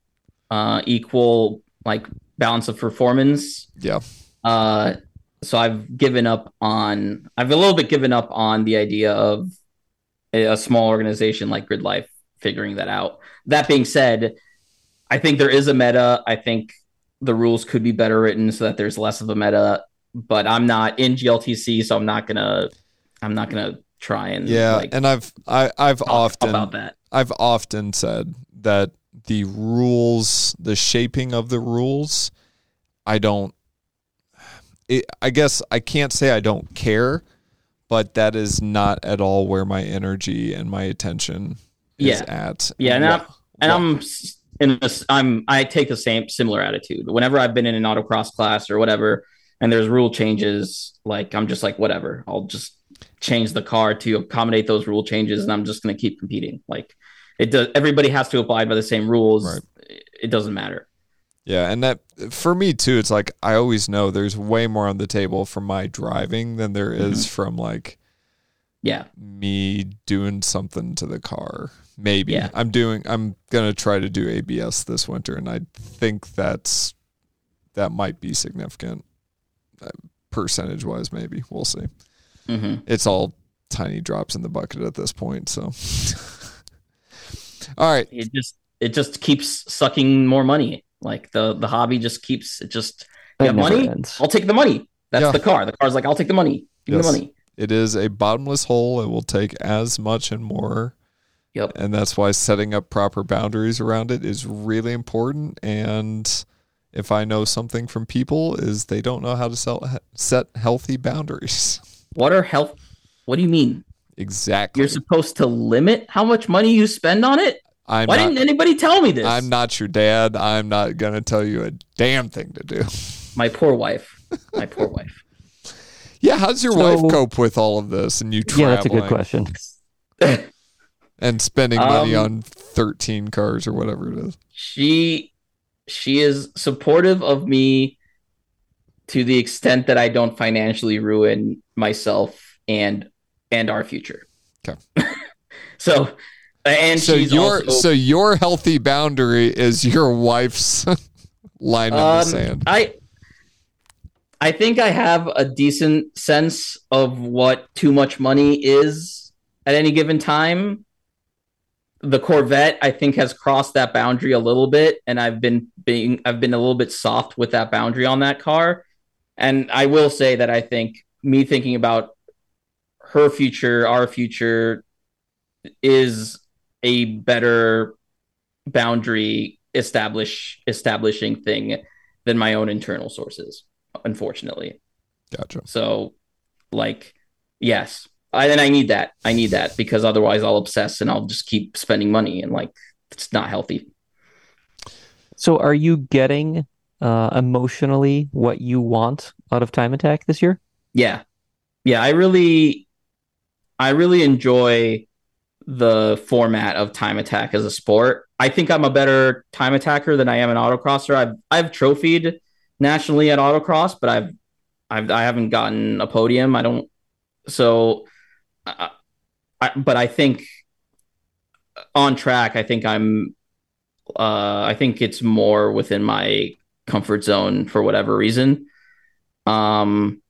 equal, like, balance of performance. Yeah. So I've a little bit given up on the idea of a small organization like Grid Life figuring that out. That being said, I think there is a meta. I think the rules could be better written so that there's less of a meta, but I'm not in GLTC, so I'm not gonna try and and I've often said that the rules, the shaping of the rules, I guess I can't say I don't care, but that is not at all where my energy and my attention is at. Yeah, I take the similar attitude. Whenever I've been in an autocross class or whatever, and there's rule changes, like I'm just like, whatever, I'll just change the car to accommodate those rule changes, and I'm just going to keep competing. Like, it does, everybody has to abide by the same rules. Right. It doesn't matter. Yeah, and that for me too, it's like I always know there's way more on the table from my driving than there is from me doing something to the car. Maybe I'm going to try to do ABS this winter, and I think that might be significant percentage-wise, maybe. We'll see. Mm-hmm. It's all tiny drops in the bucket at this point. So, all right. It just keeps sucking more money. Like the hobby just keeps. It just, you have money. Ends. I'll take the money. That's the car. The car's like, I'll take the money. Give me the money. It is a bottomless hole. It will take as much and more. Yep. And that's why setting up proper boundaries around it is really important. And if I know something from people, is they don't know how to set healthy boundaries. What do you mean? Exactly. You're supposed to limit how much money you spend on it? Why didn't anybody tell me this? I'm not your dad. I'm not going to tell you a damn thing to do. My poor wife. My poor wife. Yeah, how's your wife cope with all of this and you traveling? Yeah, that's a good question. And spending money on 13 cars or whatever it is. She is supportive of me to the extent that I don't financially ruin myself and our future. Okay. So your healthy boundary is your wife's line in the sand. I think I have a decent sense of what too much money is at any given time. The Corvette, I think, has crossed that boundary a little bit, and I've been a little bit soft with that boundary on that car. And I will say that I think me thinking about her future, our future, is a better boundary establishing thing than my own internal sources, unfortunately. Gotcha. So, like, yes. And I need that. I need that, because otherwise I'll obsess and I'll just keep spending money, and like, it's not healthy. So are you getting emotionally what you want out of Time Attack this year? Yeah. Yeah. I really enjoy the format of Time Attack as a sport. I think I'm a better time attacker than I am an autocrosser. I've trophied nationally at autocross, but I haven't gotten a podium. But I think on track, I think it's more within my comfort zone for whatever reason. And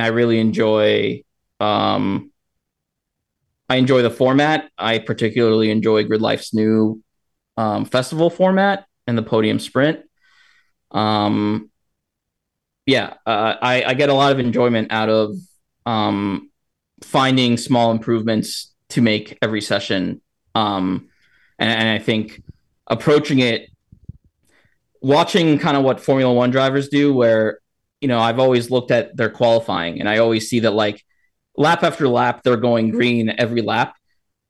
I really enjoy the format. I particularly enjoy Grid Life's new festival format and the podium sprint. I get a lot of enjoyment out of finding small improvements to make every session. And I think approaching it, watching kind of what Formula One drivers do, where, you know, I've always looked at their qualifying, and I always see that, like, lap after lap, they're going green every lap.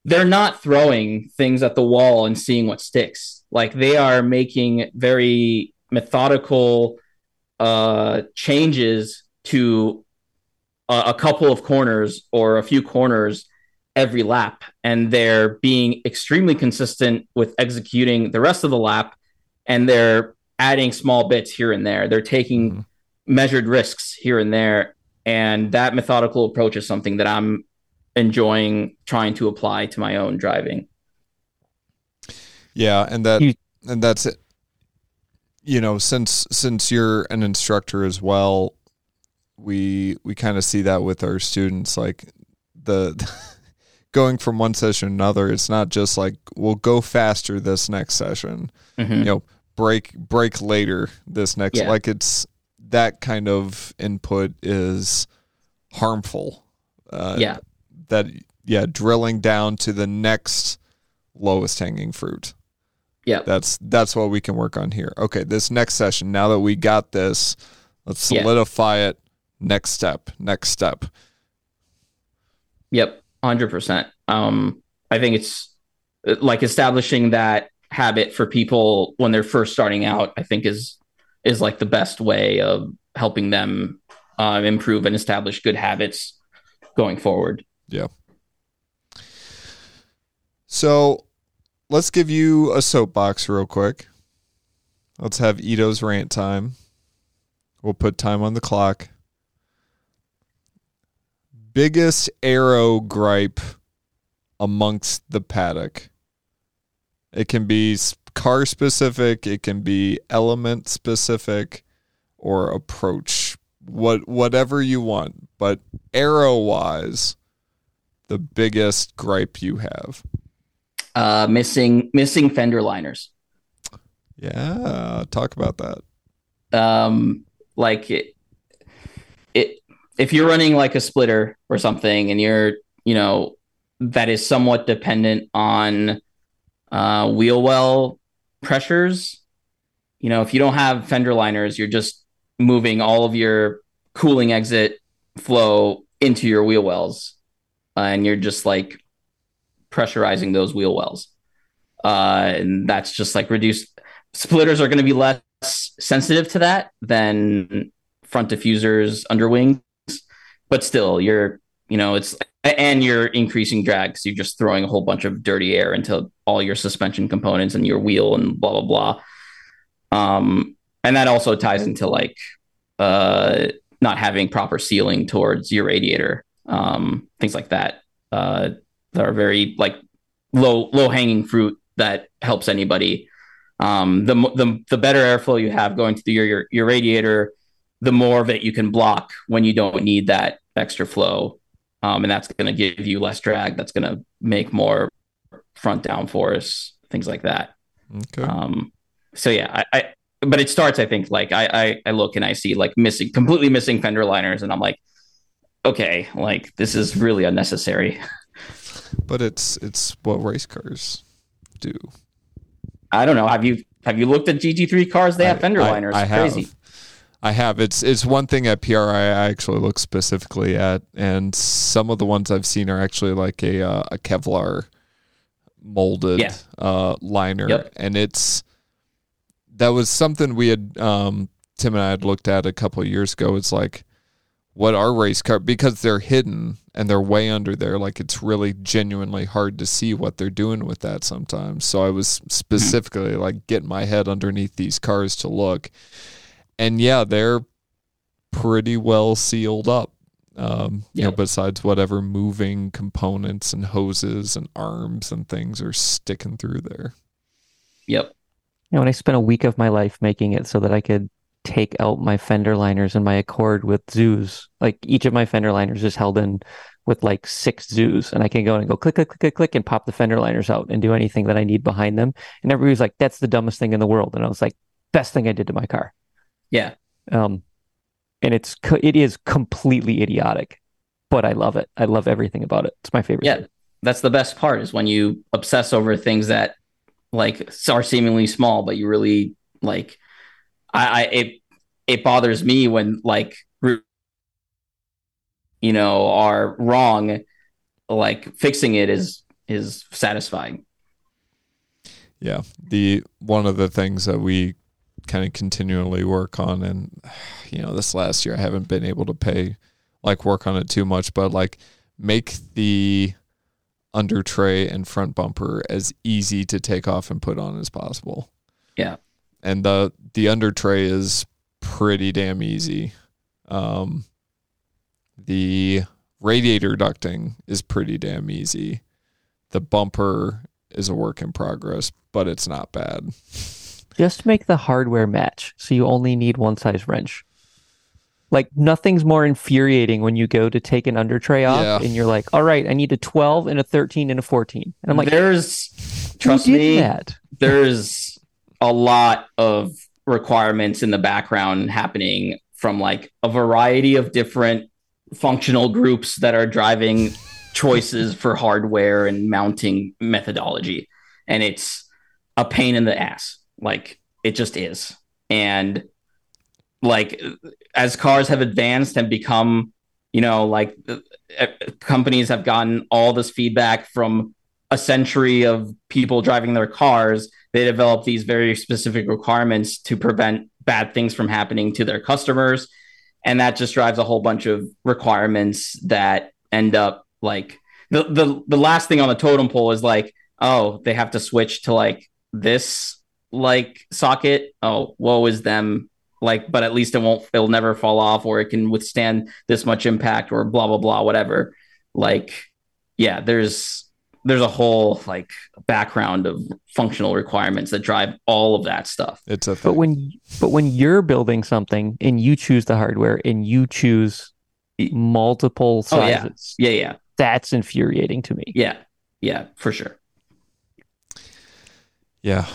they're not throwing things at the wall and seeing what sticks. Like, they are making very methodical changes to a couple of corners or a few corners every lap. And they're being extremely consistent with executing the rest of the lap. And they're adding small bits here and there. They're taking measured risks here and there. And that methodical approach is something that I'm enjoying trying to apply to my own driving. Yeah. And that's it. You know, since you're an instructor as well, we kind of see that with our students, like the going from one session to another. It's not just like, we'll go faster this next session, you know, break later this next, like, it's that kind of input is harmful. Drilling down to the next lowest hanging fruit. Yeah. That's what we can work on here. Okay. This next session, now that we got this, let's solidify it. Next step. Yep. 100%. I think it's like establishing that habit for people when they're first starting out, I think is like the best way of helping them improve and establish good habits going forward. Yeah. So let's give you a soapbox real quick. Let's have Ido's rant time. We'll put time on the clock. Biggest aero gripe amongst the paddock. It can be car specific, it can be element specific, or approach. Whatever you want, but aero wise, the biggest gripe you have. Missing fender liners. Yeah, talk about that. Like it if you're running like a splitter or something, and you're, you know, that is somewhat dependent on wheel well pressures. You know, if you don't have fender liners, you're just moving all of your cooling exit flow into your wheel wells, and you're just like pressurizing those wheel wells, and that's just like reduced. Splitters are going to be less sensitive to that than front diffusers, underwings, but still, you're increasing drag, because you're just throwing a whole bunch of dirty air into all your suspension components and your wheel and blah blah blah. And that also ties into like not having proper sealing towards your radiator, things like that. That are very like low hanging fruit that helps anybody. The better airflow you have going through your radiator, the more of it you can block when you don't need that extra flow. And that's going to give you less drag. That's going to make more front downforce, things like that. Okay. So yeah, but it starts, I think, like I look and I see like completely missing fender liners, and I'm like, okay, like this is really unnecessary. But it's what race cars do. I don't know. Have you looked at GT3 cars? They have fender liners. I have. Crazy. I have. It's one thing at PRI I actually look specifically at, and some of the ones I've seen are actually like a Kevlar molded liner, and it's that was something we had Tim and I had looked at a couple of years ago. It's like, what are race cars, because they're hidden and they're way under there, like it's really genuinely hard to see what they're doing with that sometimes. So I was specifically like getting my head underneath these cars to look, and yeah, they're pretty well sealed up, you know, besides whatever moving components and hoses and arms and things are sticking through there. Yep. You know, and I spent a week of my life making it so that I could take out my fender liners in my Accord with zoos. Like each of my fender liners is held in with like 6 zoos, and I can go and go click, click, click, click, click, and pop the fender liners out and do anything that I need behind them. And everybody was like, "That's the dumbest thing in the world," and I was like, "Best thing I did to my car." Yeah. And it is completely idiotic, but I love it. I love everything about it. It's my favorite. Yeah, thing. That's the best part, is when you obsess over things that like are seemingly small, but you really like. It bothers me when like, you know, are wrong. Like fixing it is is satisfying. Yeah. One of the things that we kind of continually work on, and this last year I haven't been able to work on it too much, but make the under tray and front bumper as easy to take off and put on as possible. Yeah. And the under tray is pretty damn easy. The radiator ducting is pretty damn easy. The bumper is a work in progress, but it's not bad. Just make the hardware match, so you only need one size wrench. Nothing's more infuriating when you go to take an under tray off, and you're like, all right, I need a 12 and a 13 and a 14. And I'm like, there's a lot of requirements in the background happening from a variety of different functional groups that are driving choices for hardware and mounting methodology. And it's a pain in the ass. It just is. And as cars have advanced and become, companies have gotten all this feedback from a century of people driving their cars, they develop these very specific requirements to prevent bad things from happening to their customers. And that just drives a whole bunch of requirements that end up the last thing on the totem pole is they have to switch to this socket. Oh, woe is them. But at least it'll never fall off, or it can withstand this much impact, or blah, blah, blah, whatever. There's a whole background of functional requirements that drive all of that stuff. It's a thing. But when you're building something and you choose the hardware and you choose multiple sizes. Oh, yeah. That's infuriating to me. Yeah. Yeah, for sure. Yeah.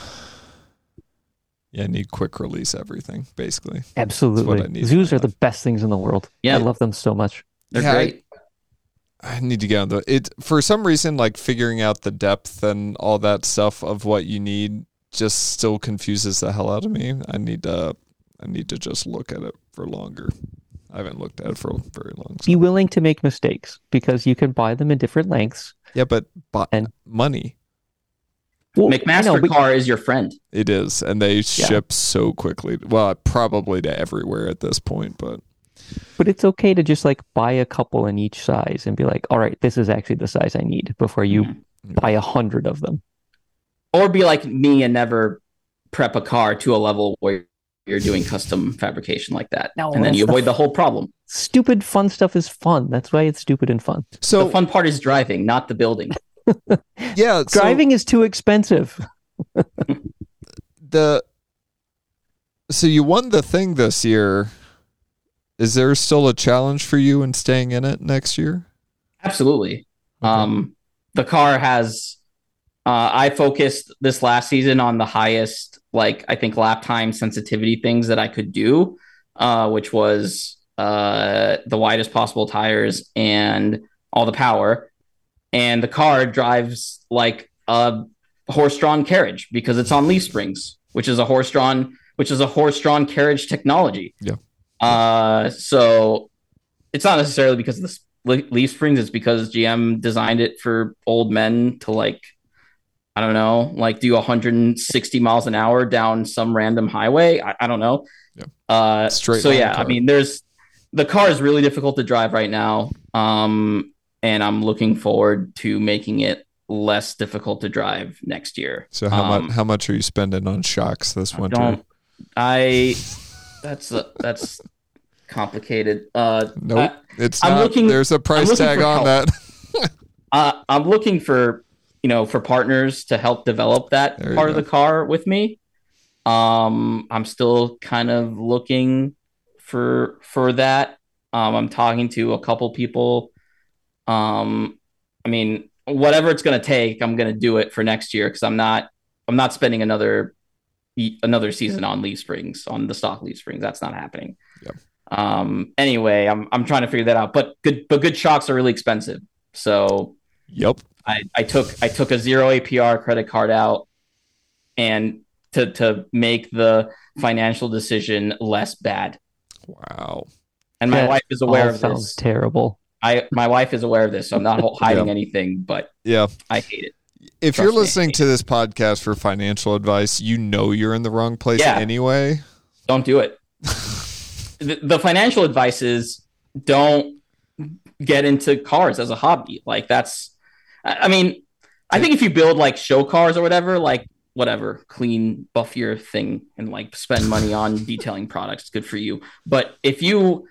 Yeah, I need quick release everything, basically. Absolutely. Zoos are the best things in the world. Yeah. I love them so much. They're great. I need to get on it. For some reason, figuring out the depth and all that stuff of what you need just still confuses the hell out of me. I need to just look at it for longer. I haven't looked at it for very long. So. Be willing to make mistakes, because you can buy them in different lengths. Yeah, but money. Well, McMaster Car is your friend. It is, and they ship so quickly. Well, probably to everywhere at this point, but it's okay to just buy a couple in each size and be like, all right, this is actually the size I need, before you buy 100 of them. Or be like me and never prep a car to a level where you're doing custom fabrication like that. No, and then you avoid the whole problem. Stupid fun stuff is fun. That's why it's stupid and fun. So the fun part is driving, not the building. Yeah, driving is too expensive. So you won the thing this year. Is there still a challenge for you in staying in it next year? Absolutely. Okay. The car has. I focused this last season on the highest, I think, lap time sensitivity things that I could do, which was the widest possible tires and all the power. And the car drives like a horse-drawn carriage because it's on leaf springs, which is a horse-drawn carriage technology. Yeah. So it's not necessarily because of the leaf springs. It's because GM designed it for old men to do 160 miles an hour down some random highway. I don't know. Yeah. Car. I mean, the car is really difficult to drive right now. And I'm looking forward to making it less difficult to drive next year. So how much are you spending on shocks this winter? That's complicated. Nope, it's not. There's a price tag on help. That. I'm looking for partners to help develop that part of the car with me. I'm still kind of looking for that. I'm talking to a couple people. I mean, whatever it's going to take, I'm going to do it for next year, because I'm not spending another season on leaf springs, on the stock leaf springs. That's not happening. Yep. Anyway, I'm trying to figure that out. But good shocks are really expensive. So yep. I took a zero APR credit card out, and to make the financial decision less bad. Wow. And my wife is aware of this. Sounds terrible. My wife is aware of this, so I'm not hiding anything, but I hate it. If you're listening to this podcast for financial advice, you know you're in the wrong place anyway. Don't do it. The financial advice is don't get into cars as a hobby. Like I think if you build like show cars or whatever, clean, buff your thing and like spend money on detailing products, it's good for you. But if you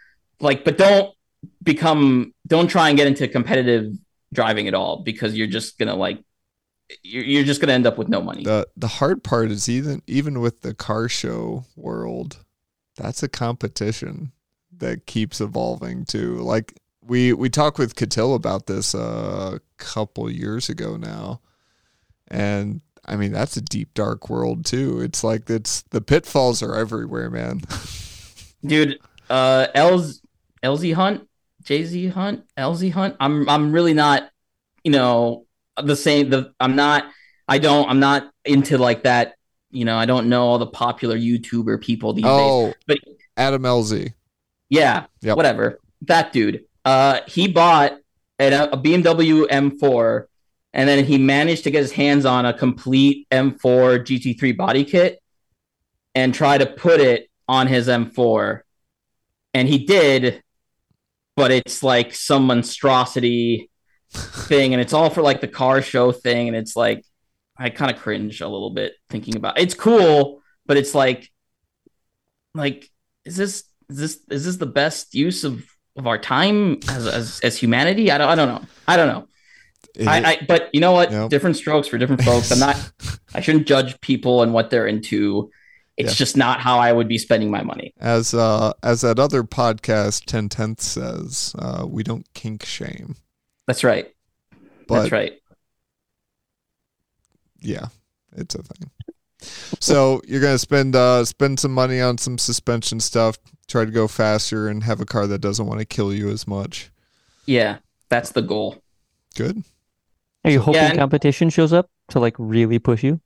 don't try and get into competitive driving at all, because you're just going to you're just going to end up with no money. The hard part is even with the car show world, that's a competition that keeps evolving too. Like we talked with Catil about this a couple years ago now. And I mean, that's a deep, dark world too. It's like, the pitfalls are everywhere, man. Dude, LZ Hunt. I'm really not, the same. I'm not into like that. I don't know all the popular YouTuber people these days. But Adam LZ. Yeah. Yep. Whatever. That dude. He bought a BMW M4, and then he managed to get his hands on a complete M4 GT3 body kit and try to put it on his M4. And he did, but it's like some monstrosity thing, and it's all for like the car show thing, and it's like I kind of cringe a little bit thinking about it. It's cool, but it's like is this the best use of our time as humanity? I don't know. But you know what? Nope. Different strokes for different folks. I shouldn't judge people and what they're into. It's just not how I would be spending my money. As that other podcast, 10/10 says, we don't kink shame. That's right. That's right. Yeah, it's a thing. So you're going to spend some money on some suspension stuff, try to go faster, and have a car that doesn't want to kill you as much. Yeah, that's the goal. Good. Are you hoping competition shows up to like really push you?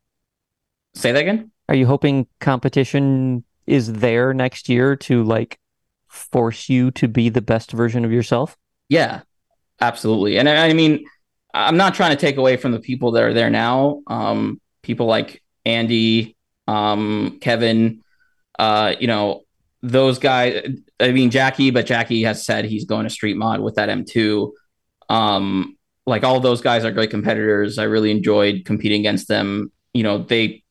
Say that again? Are you hoping competition is there next year to like force you to be the best version of yourself? Yeah, absolutely. And I mean, I'm not trying to take away from the people that are there now. People like Andy, Kevin, those guys. I mean, Jackie has said he's going to street mod with that M2. All those guys are great competitors. I really enjoyed competing against them. They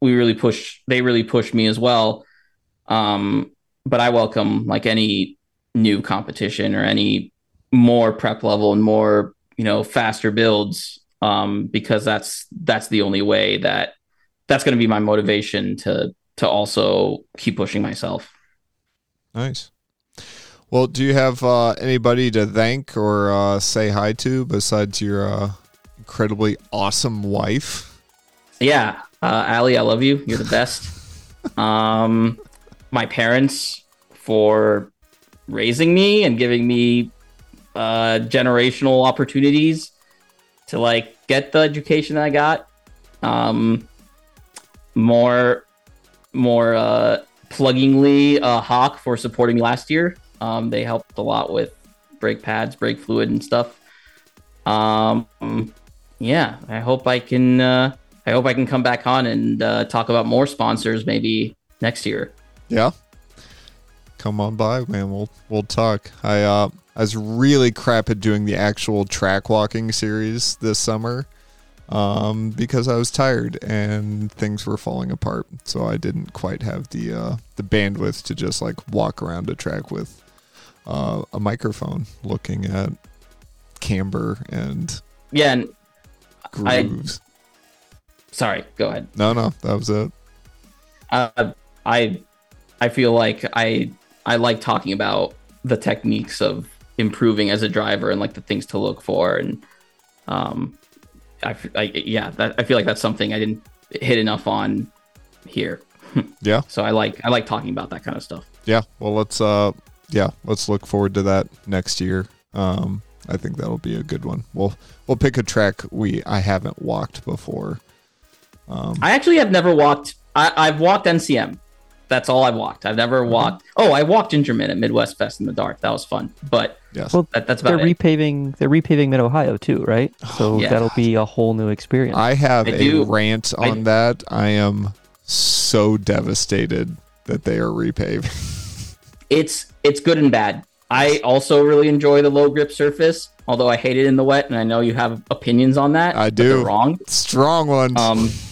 really pushed me as well. But I welcome like any new competition or any more prep level and more, faster builds, because that's the only way that's going to be my motivation to also keep pushing myself. Nice. Well, do you have anybody to thank or say hi to besides your incredibly awesome wife? Yeah. Allie, I love you. You're the best. My parents for raising me and giving me generational opportunities to like get the education that I got. More pluggingly, Hawk for supporting me last year. They helped a lot with brake pads, brake fluid and stuff. I hope I can... I hope I can come back on and talk about more sponsors maybe next year. Yeah. Come on by, man. We'll talk. I was really crap at doing the actual track walking series this summer because I was tired and things were falling apart. So I didn't quite have the bandwidth to just like walk around a track with a microphone looking at camber and grooves. Sorry, go ahead. No, that was it. I feel like I like talking about the techniques of improving as a driver and like the things to look for, and I feel like that's something I didn't hit enough on here. Yeah. So I like talking about that kind of stuff. Yeah. Well, let's look forward to that next year. I think that'll be a good one. We'll pick a track I haven't walked before. I actually have never walked. I've walked NCM. That's all I walked. I've never walked. Oh, I walked Gingerman at Midwest Fest in the dark. That was fun. But yes. Well, that's about it. They're repaving Mid-Ohio too, right? So yeah. That'll be a whole new experience. I have a rant on that. I am so devastated that they are repaving. It's good and bad. I also really enjoy the low grip surface, although I hate it in the wet, and I know you have opinions on that. I do. They're wrong. Strong ones.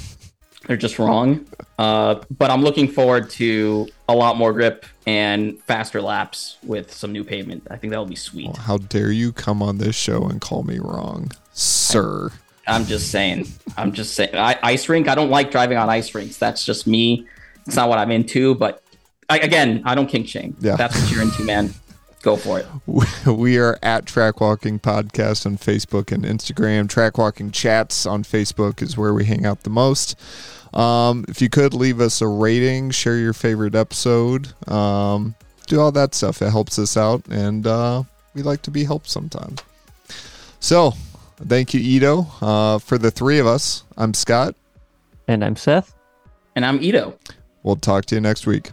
They're just wrong. But I'm looking forward to a lot more grip and faster laps with some new pavement. I think that'll be sweet. Well, how dare you come on this show and call me wrong, sir. I'm just saying. Ice rink, I don't like driving on ice rinks. That's just me. It's not what I'm into. But I don't kink shame. Yeah. That's what you're into, man. Go for it. We are at Track Walking Podcast on Facebook and Instagram. Track Walking Chats on Facebook is where we hang out the most. If you could leave us a rating, share your favorite episode, do all that stuff. It helps us out, and we like to be helped sometimes. So thank you, Ido. For the three of us, I'm Scott. And I'm Seth. And I'm Ido. We'll talk to you next week.